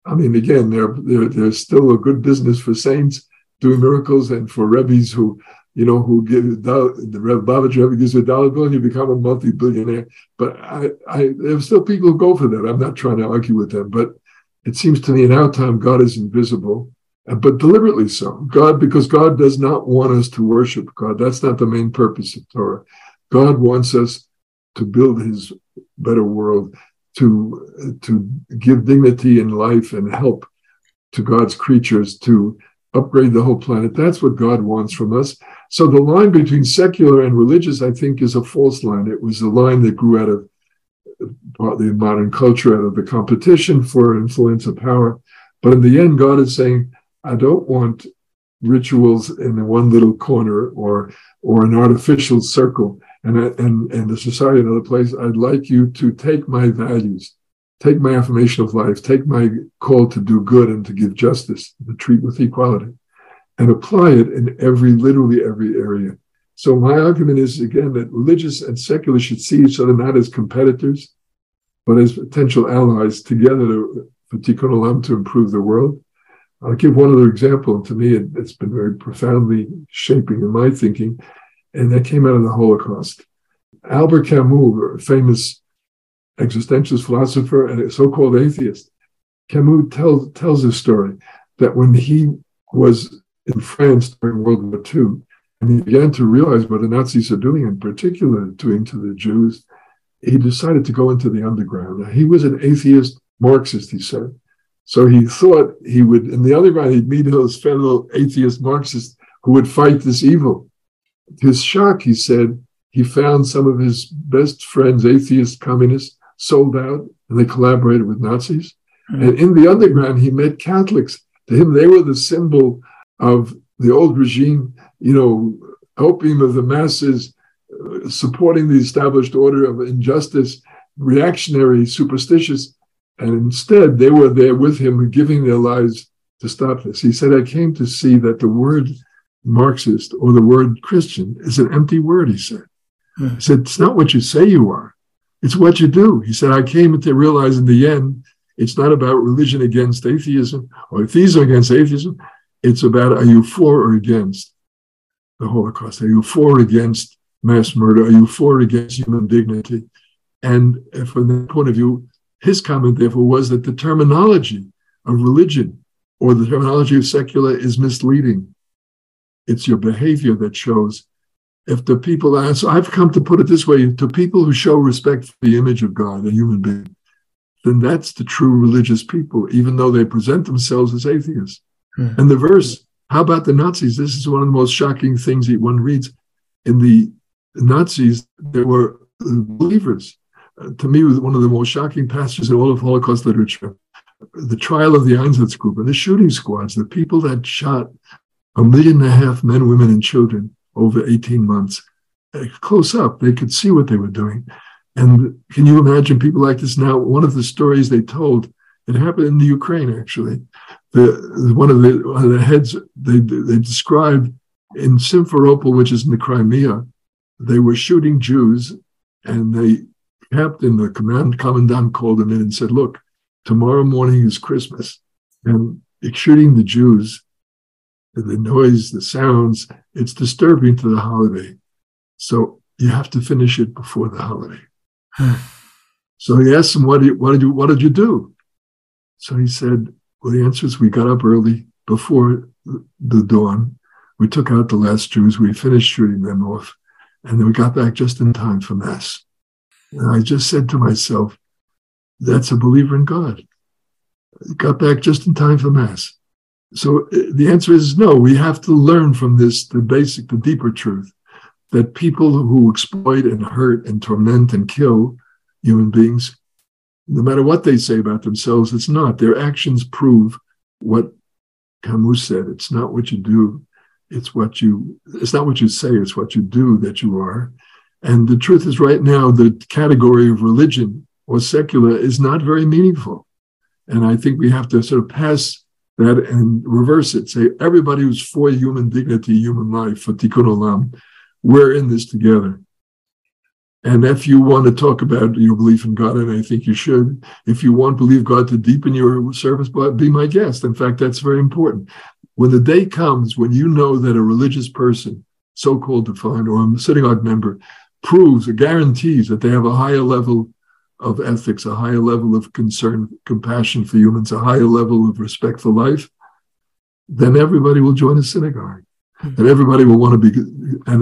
I mean, again, there's still a good business for saints doing miracles and for rebbes who, you know, who give the Rev Bavitch Rebbe gives you $1 bill and you become a multi-billionaire. But there's still people who go for that. I'm not trying to argue with them, but it seems to me in our time God is invisible, but deliberately so. God, because God does not want us to worship God. That's not the main purpose of Torah. God wants us to build His better world, to give dignity and life and help to God's creatures, to upgrade the whole planet. That's what God wants from us. So the line between secular and religious, I think, is a false line. It was a line that grew out of partly modern culture, out of the competition for influence and power. But in the end, God is saying, I don't want rituals in one little corner or an artificial circle and the society in another place. I'd like you to take my values, take my affirmation of life, take my call to do good and to give justice, to treat with equality, and apply it in literally every area. So my argument is, again, that religious and secular should see each other not as competitors, but as potential allies together for Tikkun Olam, to improve the world. I'll give one other example. To me, it's been very profoundly shaping in my thinking, and that came out of the Holocaust. Albert Camus, a famous existentialist philosopher and a so-called atheist, Camus tells his story that when he was in France during World War II, and he began to realize what the Nazis are doing, in particular doing to the Jews, he decided to go into the underground. Now, he was an atheist Marxist, he said. So he thought he would, in the underground, he'd meet those fellow atheist Marxists who would fight this evil. His shock, he said, he found some of his best friends, atheist communists, sold out, and they collaborated with Nazis. Mm-hmm. And in the underground, he met Catholics. To him, they were the symbol of the old regime, you know, opium of the masses, supporting the established order of injustice, reactionary, superstitious. And instead, they were there with him, giving their lives to stop this. He said, I came to see that the word Marxist or the word Christian is an empty word, he said. Mm. He said, it's not what you say you are. It's what you do. He said, I came to realize in the end, it's not about religion against atheism or atheism against atheism. It's about, are you for or against the Holocaust? Are you for or against mass murder? Are you for or against human dignity? And from that point of view, his comment, therefore, was that the terminology of religion or the terminology of secular is misleading. It's your behavior that shows. If the people ask, I've come to put it this way, to people who show respect for the image of God, a human being, then that's the true religious people, even though they present themselves as atheists. Mm-hmm. And the verse, how about the Nazis? This is one of the most shocking things that one reads. In the Nazis, there were believers. To me, was one of the most shocking passages in all of Holocaust literature. The trial of the Einsatzgruppen, the shooting squads, the people that shot 1.5 million men, women, and children over 18 months. Close up, they could see what they were doing. And can you imagine people like this now? One of the stories they told, it happened in the Ukraine, actually. One of the heads, they described in Simferopol, which is in the Crimea, they were shooting Jews, and the commandant called him in and said, look, tomorrow morning is Christmas, and it's shooting the Jews, the noise, the sounds, it's disturbing to the holiday. So you have to finish it before the holiday. So he asked him, what did you do? So he said, well, the answer is, we got up early before the dawn. We took out the last Jews. We finished shooting them off. And then we got back just in time for Mass. And I just said to myself, that's a believer in God. Got back just in time for Mass. So the answer is no. We have to learn from this, the deeper truth, that people who exploit and hurt and torment and kill human beings no matter what they say about themselves, it's not. Their actions prove what Camus said. It's not what you do. It's not what you say. It's what you do that you are. And the truth is, right now, the category of religion or secular is not very meaningful. And I think we have to sort of pass that and reverse it. Say, everybody who's for human dignity, human life, for tikkun olam, we're in this together. And if you want to talk about your belief in God, and I think you should, if you want to believe God to deepen your service, be my guest. In fact, that's very important. When the day comes when you know that a religious person, so-called defined, or a synagogue member, proves or guarantees that they have a higher level of ethics, a higher level of concern, compassion for humans, a higher level of respect for life, then everybody will join a synagogue. Mm-hmm. And everybody will want to be, and on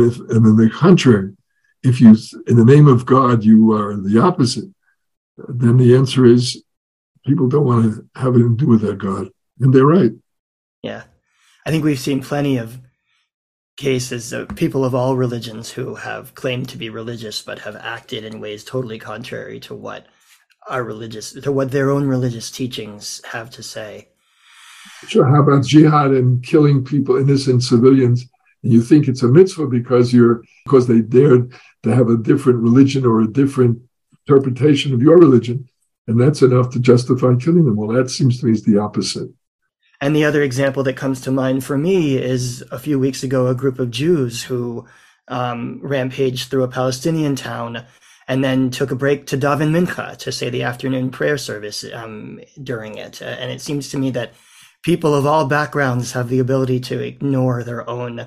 the contrary, if you, in the name of God, you are the opposite, then the answer is people don't want to have anything to do with that God. And they're right. Yeah. I think we've seen plenty of cases of people of all religions who have claimed to be religious but have acted in ways totally contrary to what their own religious teachings have to say. Sure. How about jihad and killing people, innocent civilians? And you think it's a mitzvah because they dared to have a different religion or a different interpretation of your religion, and that's enough to justify killing them. Well, that seems to me is the opposite. And the other example that comes to mind for me is a few weeks ago, a group of Jews who rampaged through a Palestinian town and then took a break to daven mincha, to say the afternoon prayer service during it. And it seems to me that people of all backgrounds have the ability to ignore their own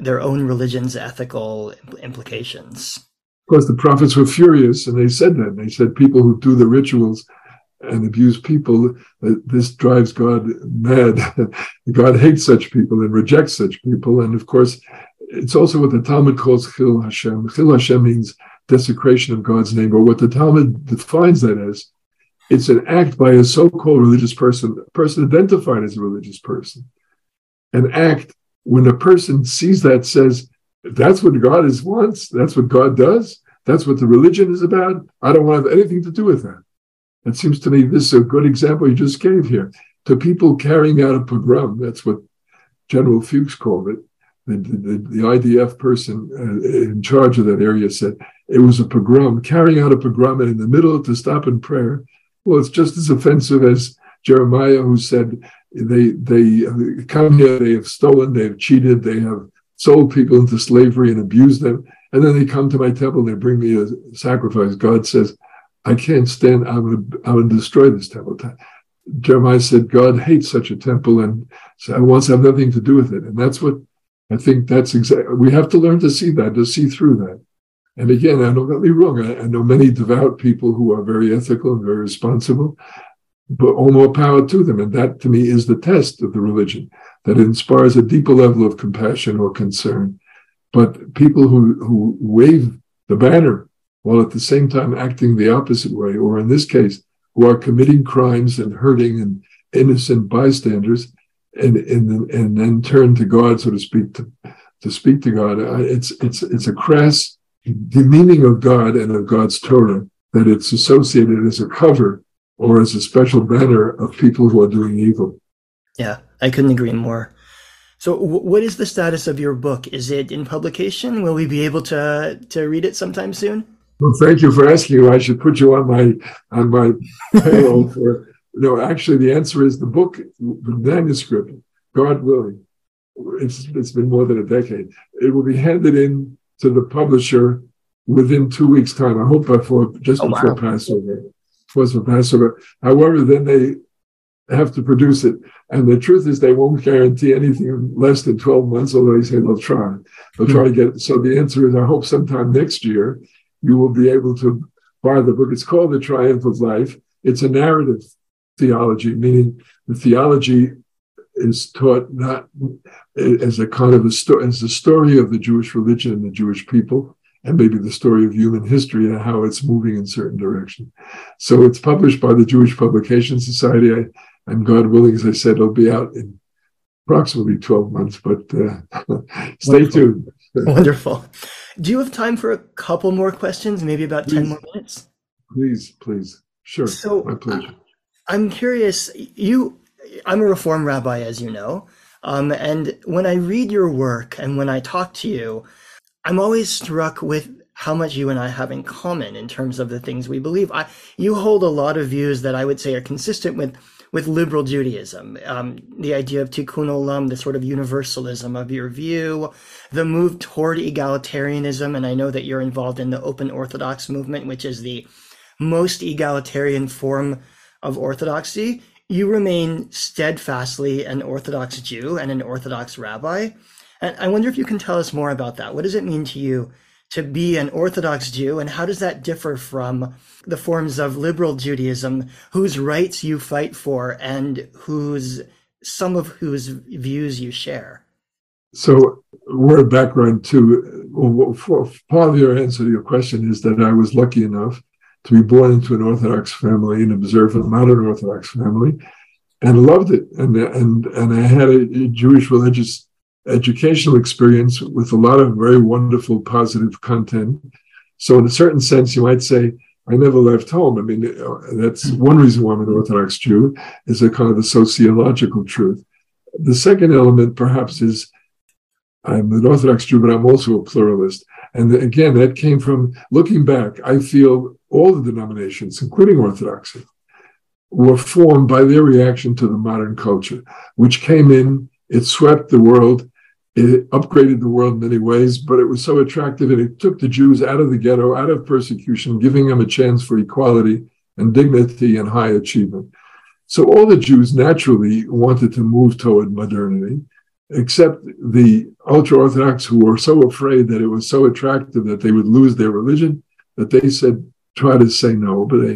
religion's ethical implications. Of course, the prophets were furious, and they said that. They said people who do the rituals and abuse people, this drives God mad. God hates such people and rejects such people. And of course, it's also what the Talmud calls Chil Hashem. Chil Hashem means desecration of God's name, or what the Talmud defines that as. It's an act by a so-called religious person, a person identified as a religious person. An act when a person sees that, says, that's what God wants, that's what God does, that's what the religion is about, I don't want to have anything to do with that. It seems to me this is a good example you just gave here. To people carrying out a pogrom, that's what General Fuchs called it. The IDF person in charge of that area said it was a pogrom, carrying out a pogrom, and in the middle to stop in prayer. Well, it's just as offensive as Jeremiah, who said they come here, they have stolen, they have cheated, they have sold people into slavery and abused them, and then they come to my temple and they bring me a sacrifice. God says, I can't stand, I'm going to destroy this temple. Jeremiah said, God hates such a temple and so I want to have nothing to do with it. And that's what I think we have to learn to see that, to see through that. And again, I don't get me wrong. I know many devout people who are very ethical and very responsible, but all more power to them. And that to me is the test of the religion, that it inspires a deeper level of compassion or concern. But people who wave the banner while at the same time acting the opposite way, or in this case, who are committing crimes and hurting and innocent bystanders, and then turn to God, so to speak, to speak to God. It's a crass demeaning of God and of God's Torah that it's associated as a cover or as a special banner of people who are doing evil. Yeah, I couldn't agree more. So what is the status of your book? Is it in publication? Will we be able to read it sometime soon? Well, thank you for asking. I should put you on my payroll for. No, actually, the answer is the book, the manuscript, God willing. It's been more than a decade. It will be handed in to the publisher within 2 weeks' time. I hope before Passover. However, then they have to produce it, and the truth is they won't guarantee anything less than 12 months. Although they say they'll try to get it. So the answer is, I hope sometime next year you will be able to buy the book. It's called The Triumph of Life. It's a narrative theology, meaning the theology is taught not as a kind of a story, as the story of the Jewish religion and the Jewish people, and maybe the story of human history and how it's moving in certain direction. So it's published by the Jewish Publication Society. And God willing, as I said, it'll be out in approximately 12 months, but stay tuned. Wonderful. Do you have time for a couple more questions, maybe about 10 more minutes? Please. Sure. So my pleasure. I'm curious, I'm a Reform rabbi, as you know, and when I read your work and when I talk to you, I'm always struck with how much you and I have in common in terms of the things we believe. You hold a lot of views that I would say are consistent with liberal Judaism, the idea of tikkun olam, the sort of universalism of your view, the move toward egalitarianism, and I know that you're involved in the Open Orthodox movement, which is the most egalitarian form of Orthodoxy. You remain steadfastly an Orthodox Jew and an Orthodox rabbi, and I wonder if you can tell us more about that. What does it mean to you to be an Orthodox Jew, and how does that differ from the forms of liberal Judaism, whose rights you fight for and some of whose views you share? So, word background to, for part of your answer to your question is that I was lucky enough to be born into an Orthodox family, an observant modern Orthodox family, and loved it, and I had a Jewish religious educational experience with a lot of very wonderful, positive content. So in a certain sense, you might say, I never left home. I mean, that's one reason why I'm an Orthodox Jew, is a kind of a sociological truth. The second element, perhaps, is I'm an Orthodox Jew, but I'm also a pluralist. And again, that came from, looking back, I feel all the denominations, including Orthodoxy, were formed by their reaction to the modern culture, which came in, it swept the world, it upgraded the world in many ways, but it was so attractive, and it took the Jews out of the ghetto, out of persecution, giving them a chance for equality and dignity and high achievement. So all the Jews naturally wanted to move toward modernity, except the ultra-Orthodox, who were so afraid that it was so attractive that they would lose their religion, that they said, try to say no. But they,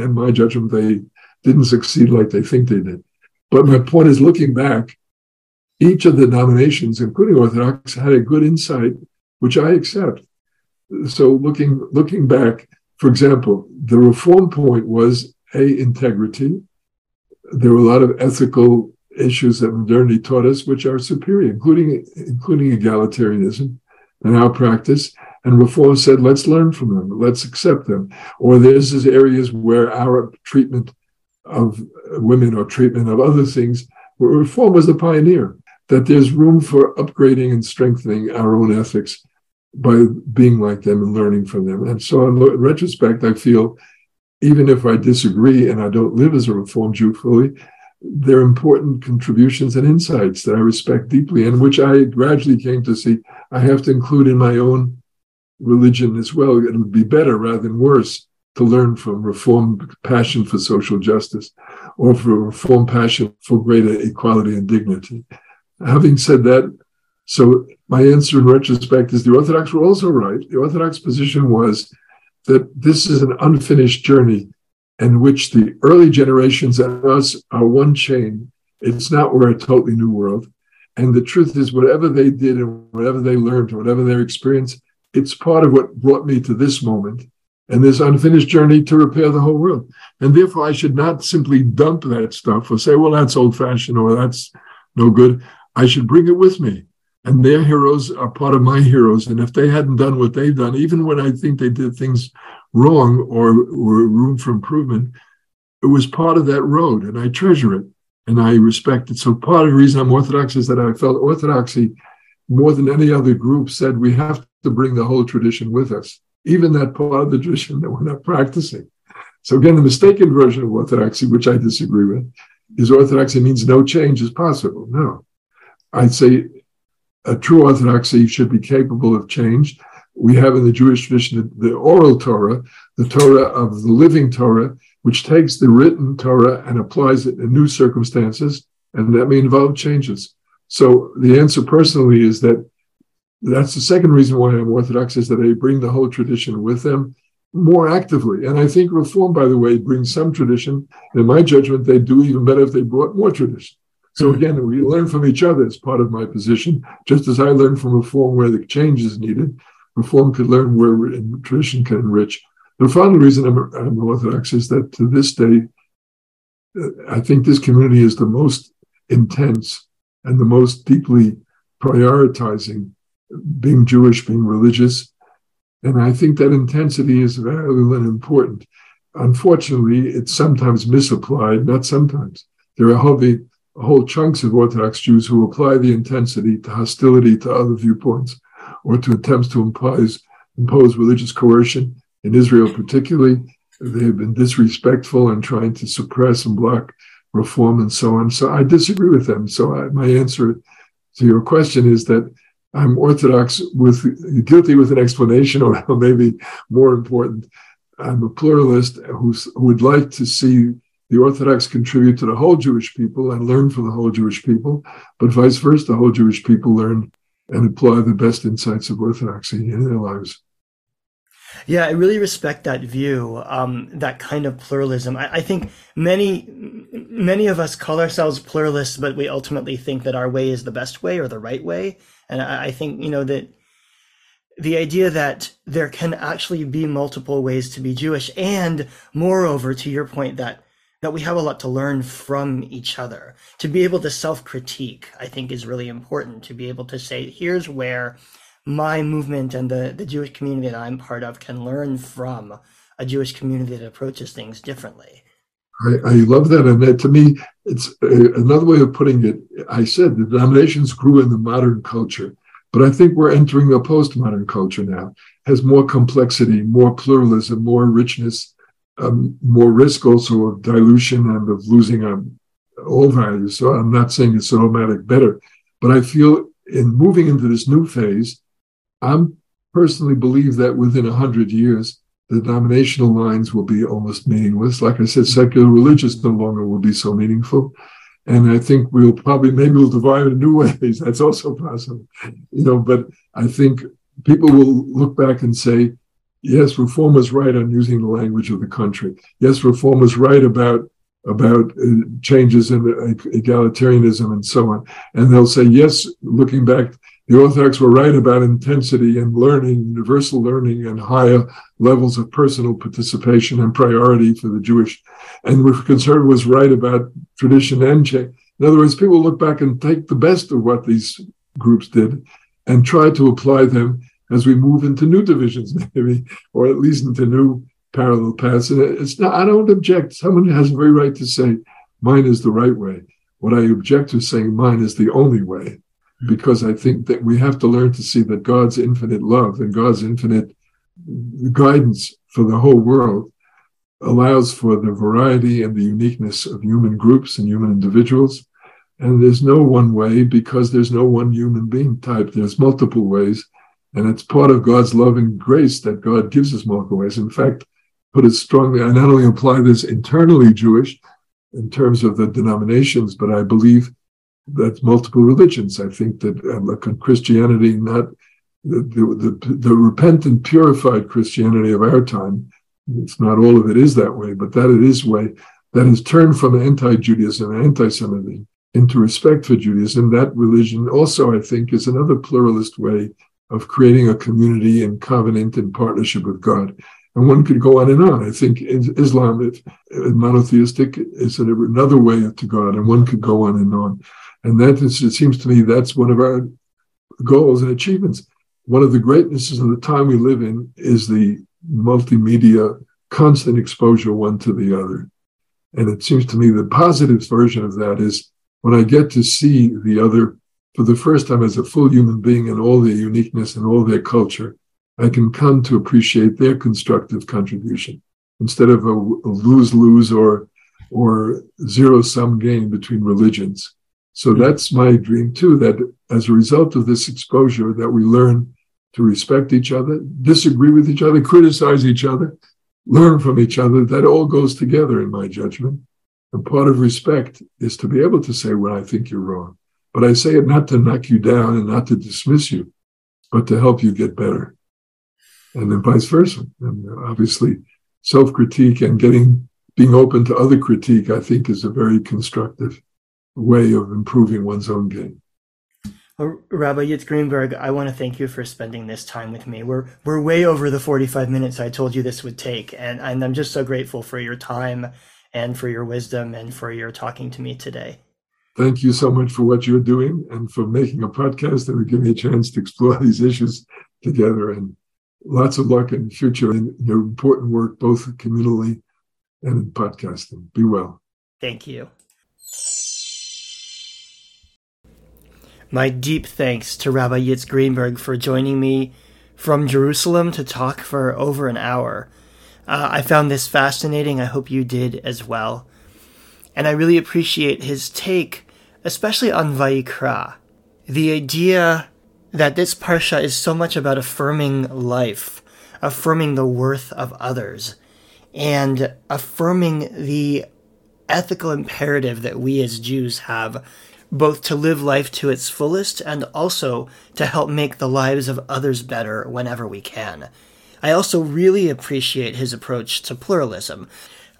in my judgment, they didn't succeed like they think they did. But my point is, looking back, each of the denominations, including Orthodox, had a good insight, which I accept. So looking back, for example, the Reform point was, A, integrity. There were a lot of ethical issues that modernity taught us, which are superior, including egalitarianism and our practice. And Reform said, let's learn from them, let's accept them. Or there's these areas where our treatment of women or treatment of other things, where Reform was the pioneer, that there's room for upgrading and strengthening our own ethics by being like them and learning from them. And so in retrospect, I feel, even if I disagree and I don't live as a Reform Jew fully, they're important contributions and insights that I respect deeply, and which I gradually came to see I have to include in my own religion as well. It would be better rather than worse to learn from Reform passion for social justice, or for Reform passion for greater equality and dignity. Having said that, so my answer in retrospect is the Orthodox were also right. The Orthodox position was that this is an unfinished journey in which the early generations and us are one chain. It's not, we're a totally new world. And the truth is, whatever they did and whatever they learned, whatever their experience, it's part of what brought me to this moment and this unfinished journey to repair the whole world. And therefore, I should not simply dump that stuff or say, well, that's old-fashioned or that's no good. I should bring it with me. And their heroes are part of my heroes. And if they hadn't done what they've done, even when I think they did things wrong or were room for improvement, it was part of that road. And I treasure it and I respect it. So part of the reason I'm Orthodox is that I felt Orthodoxy, more than any other group, said we have to bring the whole tradition with us, even that part of the tradition that we're not practicing. So again, the mistaken version of Orthodoxy, which I disagree with, is Orthodoxy means no change is possible. No. I'd say a true Orthodoxy should be capable of change. We have in the Jewish tradition the oral Torah, the Torah of the living Torah, which takes the written Torah and applies it in new circumstances, and that may involve changes. So the answer personally is that that's the second reason why I'm Orthodox, is that they bring the whole tradition with them more actively. And I think Reform, by the way, brings some tradition. And in my judgment, they do even better if they brought more tradition. So again, we learn from each other as part of my position, just as I learned from Reform where the change is needed. Reform could learn where tradition can enrich. The final reason I'm Orthodox is that to this day, I think this community is the most intense and the most deeply prioritizing being Jewish, being religious. And I think that intensity is valuable and important. unfortunately, it's sometimes misapplied, not sometimes. There are whole chunks of Orthodox Jews who apply the intensity to hostility to other viewpoints or to attempts to impose religious coercion. In Israel particularly, they have been disrespectful and trying to suppress and block reform and so on. So I disagree with them. So my answer to your question is that I'm Orthodox guilty with an explanation, or maybe more important, I'm a pluralist who would like to see the Orthodox contribute to the whole Jewish people and learn from the whole Jewish people, but vice versa, the whole Jewish people learn and apply the best insights of Orthodoxy in their lives. Yeah, I really respect that view, that kind of pluralism. I think many of us call ourselves pluralists, but we ultimately think that our way is the best way or the right way. And I think, that the idea that there can actually be multiple ways to be Jewish, and moreover, to your point, that we have a lot to learn from each other. To be able to self-critique, I think, is really important. To be able to say, here's where my movement and the Jewish community that I'm part of can learn from a Jewish community that approaches things differently. I love that. And that, to me, it's another way of putting it. I said the denominations grew in the modern culture, but I think we're entering a postmodern culture now. It has more complexity, more pluralism, more richness, more risk also of dilution and of losing all values. So I'm not saying it's automatic better, but I feel in moving into this new phase, I personally believe that within 100 years, the denominational lines will be almost meaningless. Like I said, secular religious no longer will be so meaningful. And I think maybe we'll divide in new ways. That's also possible. But I think people will look back and say, yes, reform was right on using the language of the country. Yes, reform was right about changes in egalitarianism and so on. And they'll say, yes, looking back, the Orthodox were right about intensity and learning, universal learning, and higher levels of personal participation and priority for the Jewish. And the conservative was right about tradition and change. In other words, people look back and take the best of what these groups did and try to apply them as we move into new divisions, maybe, or at least into new parallel paths. And I don't object. Someone has every right to say, mine is the right way. What I object to is saying mine is the only way, because I think that we have to learn to see that God's infinite love and God's infinite guidance for the whole world allows for the variety and the uniqueness of human groups and human individuals. And there's no one way, because there's no one human being type. There's multiple ways. And it's part of God's love and grace that God gives us multiple ways. In fact, put it strongly, I not only apply this internally Jewish in terms of the denominations, but I believe that's multiple religions. I think that Christianity, not the repentant, purified Christianity of our time, it's not all of it is that way, but that it is way that is turned from anti-Judaism and anti-Semitism into respect for Judaism. That religion also, I think, is another pluralist way of creating a community in covenant and partnership with God. And one could go on and on. I think Islam, is monotheistic, is another way to God, and one could go on and on. And that is, it seems to me, that's one of our goals and achievements. One of the greatnesses of the time we live in is the multimedia, constant exposure one to the other. And it seems to me the positive version of that is when I get to see the other for the first time as a full human being and all their uniqueness and all their culture, I can come to appreciate their constructive contribution instead of a lose-lose or zero-sum game between religions. So that's my dream too, that as a result of this exposure that we learn to respect each other, disagree with each other, criticize each other, learn from each other. That all goes together in my judgment. And part of respect is to be able to say when I think you're wrong. But I say it not to knock you down and not to dismiss you, but to help you get better. And then vice versa. And obviously, self-critique and being open to other critique, I think, is a very constructive way of improving one's own game. Well, Rabbi Yitz Greenberg, I want to thank you for spending this time with me. We're way over the 45 minutes I told you this would take, and I'm just so grateful for your time and for your wisdom and for your talking to me today. Thank you so much for what you're doing and for making a podcast that would give me a chance to explore these issues together. And lots of luck in the future in your important work, both communally and in podcasting. Be well. Thank you. My deep thanks to Rabbi Yitz Greenberg for joining me from Jerusalem to talk for over an hour. I found this fascinating. I hope you did as well. And I really appreciate his take, especially on Vayikra. The idea that this parashah is so much about affirming life, affirming the worth of others, and affirming the ethical imperative that we as Jews have, both to live life to its fullest and also to help make the lives of others better whenever we can. I also really appreciate his approach to pluralism.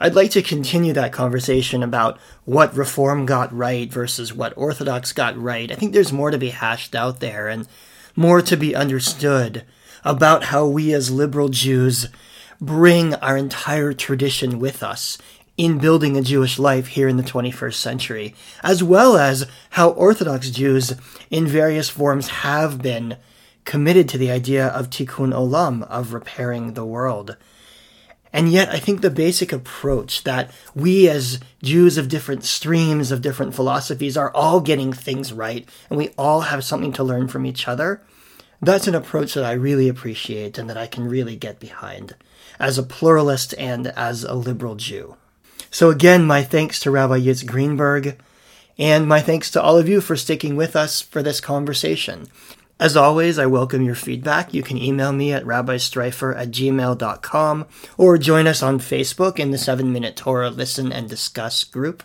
I'd like to continue that conversation about what Reform got right versus what Orthodox got right. I think there's more to be hashed out there and more to be understood about how we as liberal Jews bring our entire tradition with us in building a Jewish life here in the 21st century, as well as how Orthodox Jews in various forms have been committed to the idea of tikkun olam, of repairing the world. And yet, I think the basic approach that we as Jews of different streams, of different philosophies, are all getting things right, and we all have something to learn from each other, that's an approach that I really appreciate and that I can really get behind as a pluralist and as a liberal Jew. So again, my thanks to Rabbi Yitz Greenberg, and my thanks to all of you for sticking with us for this conversation. As always, I welcome your feedback. You can email me at rabbistreifer@gmail.com or join us on Facebook in the 7 Minute Torah Listen and Discuss group.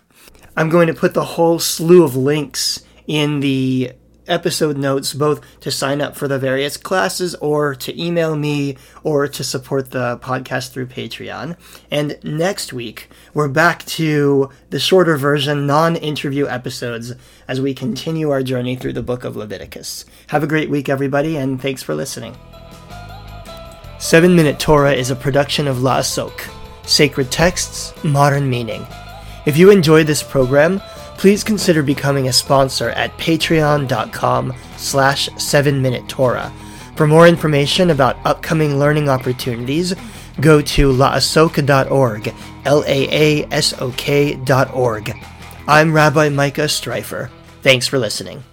I'm going to put the whole slew of links in the episode notes, both to sign up for the various classes or to email me or to support the podcast through Patreon. And next week, we're back to the shorter version, non-interview episodes as we continue our journey through the book of Leviticus. Have a great week, everybody, and thanks for listening. 7 Minute Torah is a production of LAASOK, Sacred Texts, Modern Meaning. If you enjoyed this program, please consider becoming a sponsor at patreon.com/7Minute Torah. For more information about upcoming learning opportunities, go to laasok.org, LAASOK.org. I'm Rabbi Micah Streifer. Thanks for listening.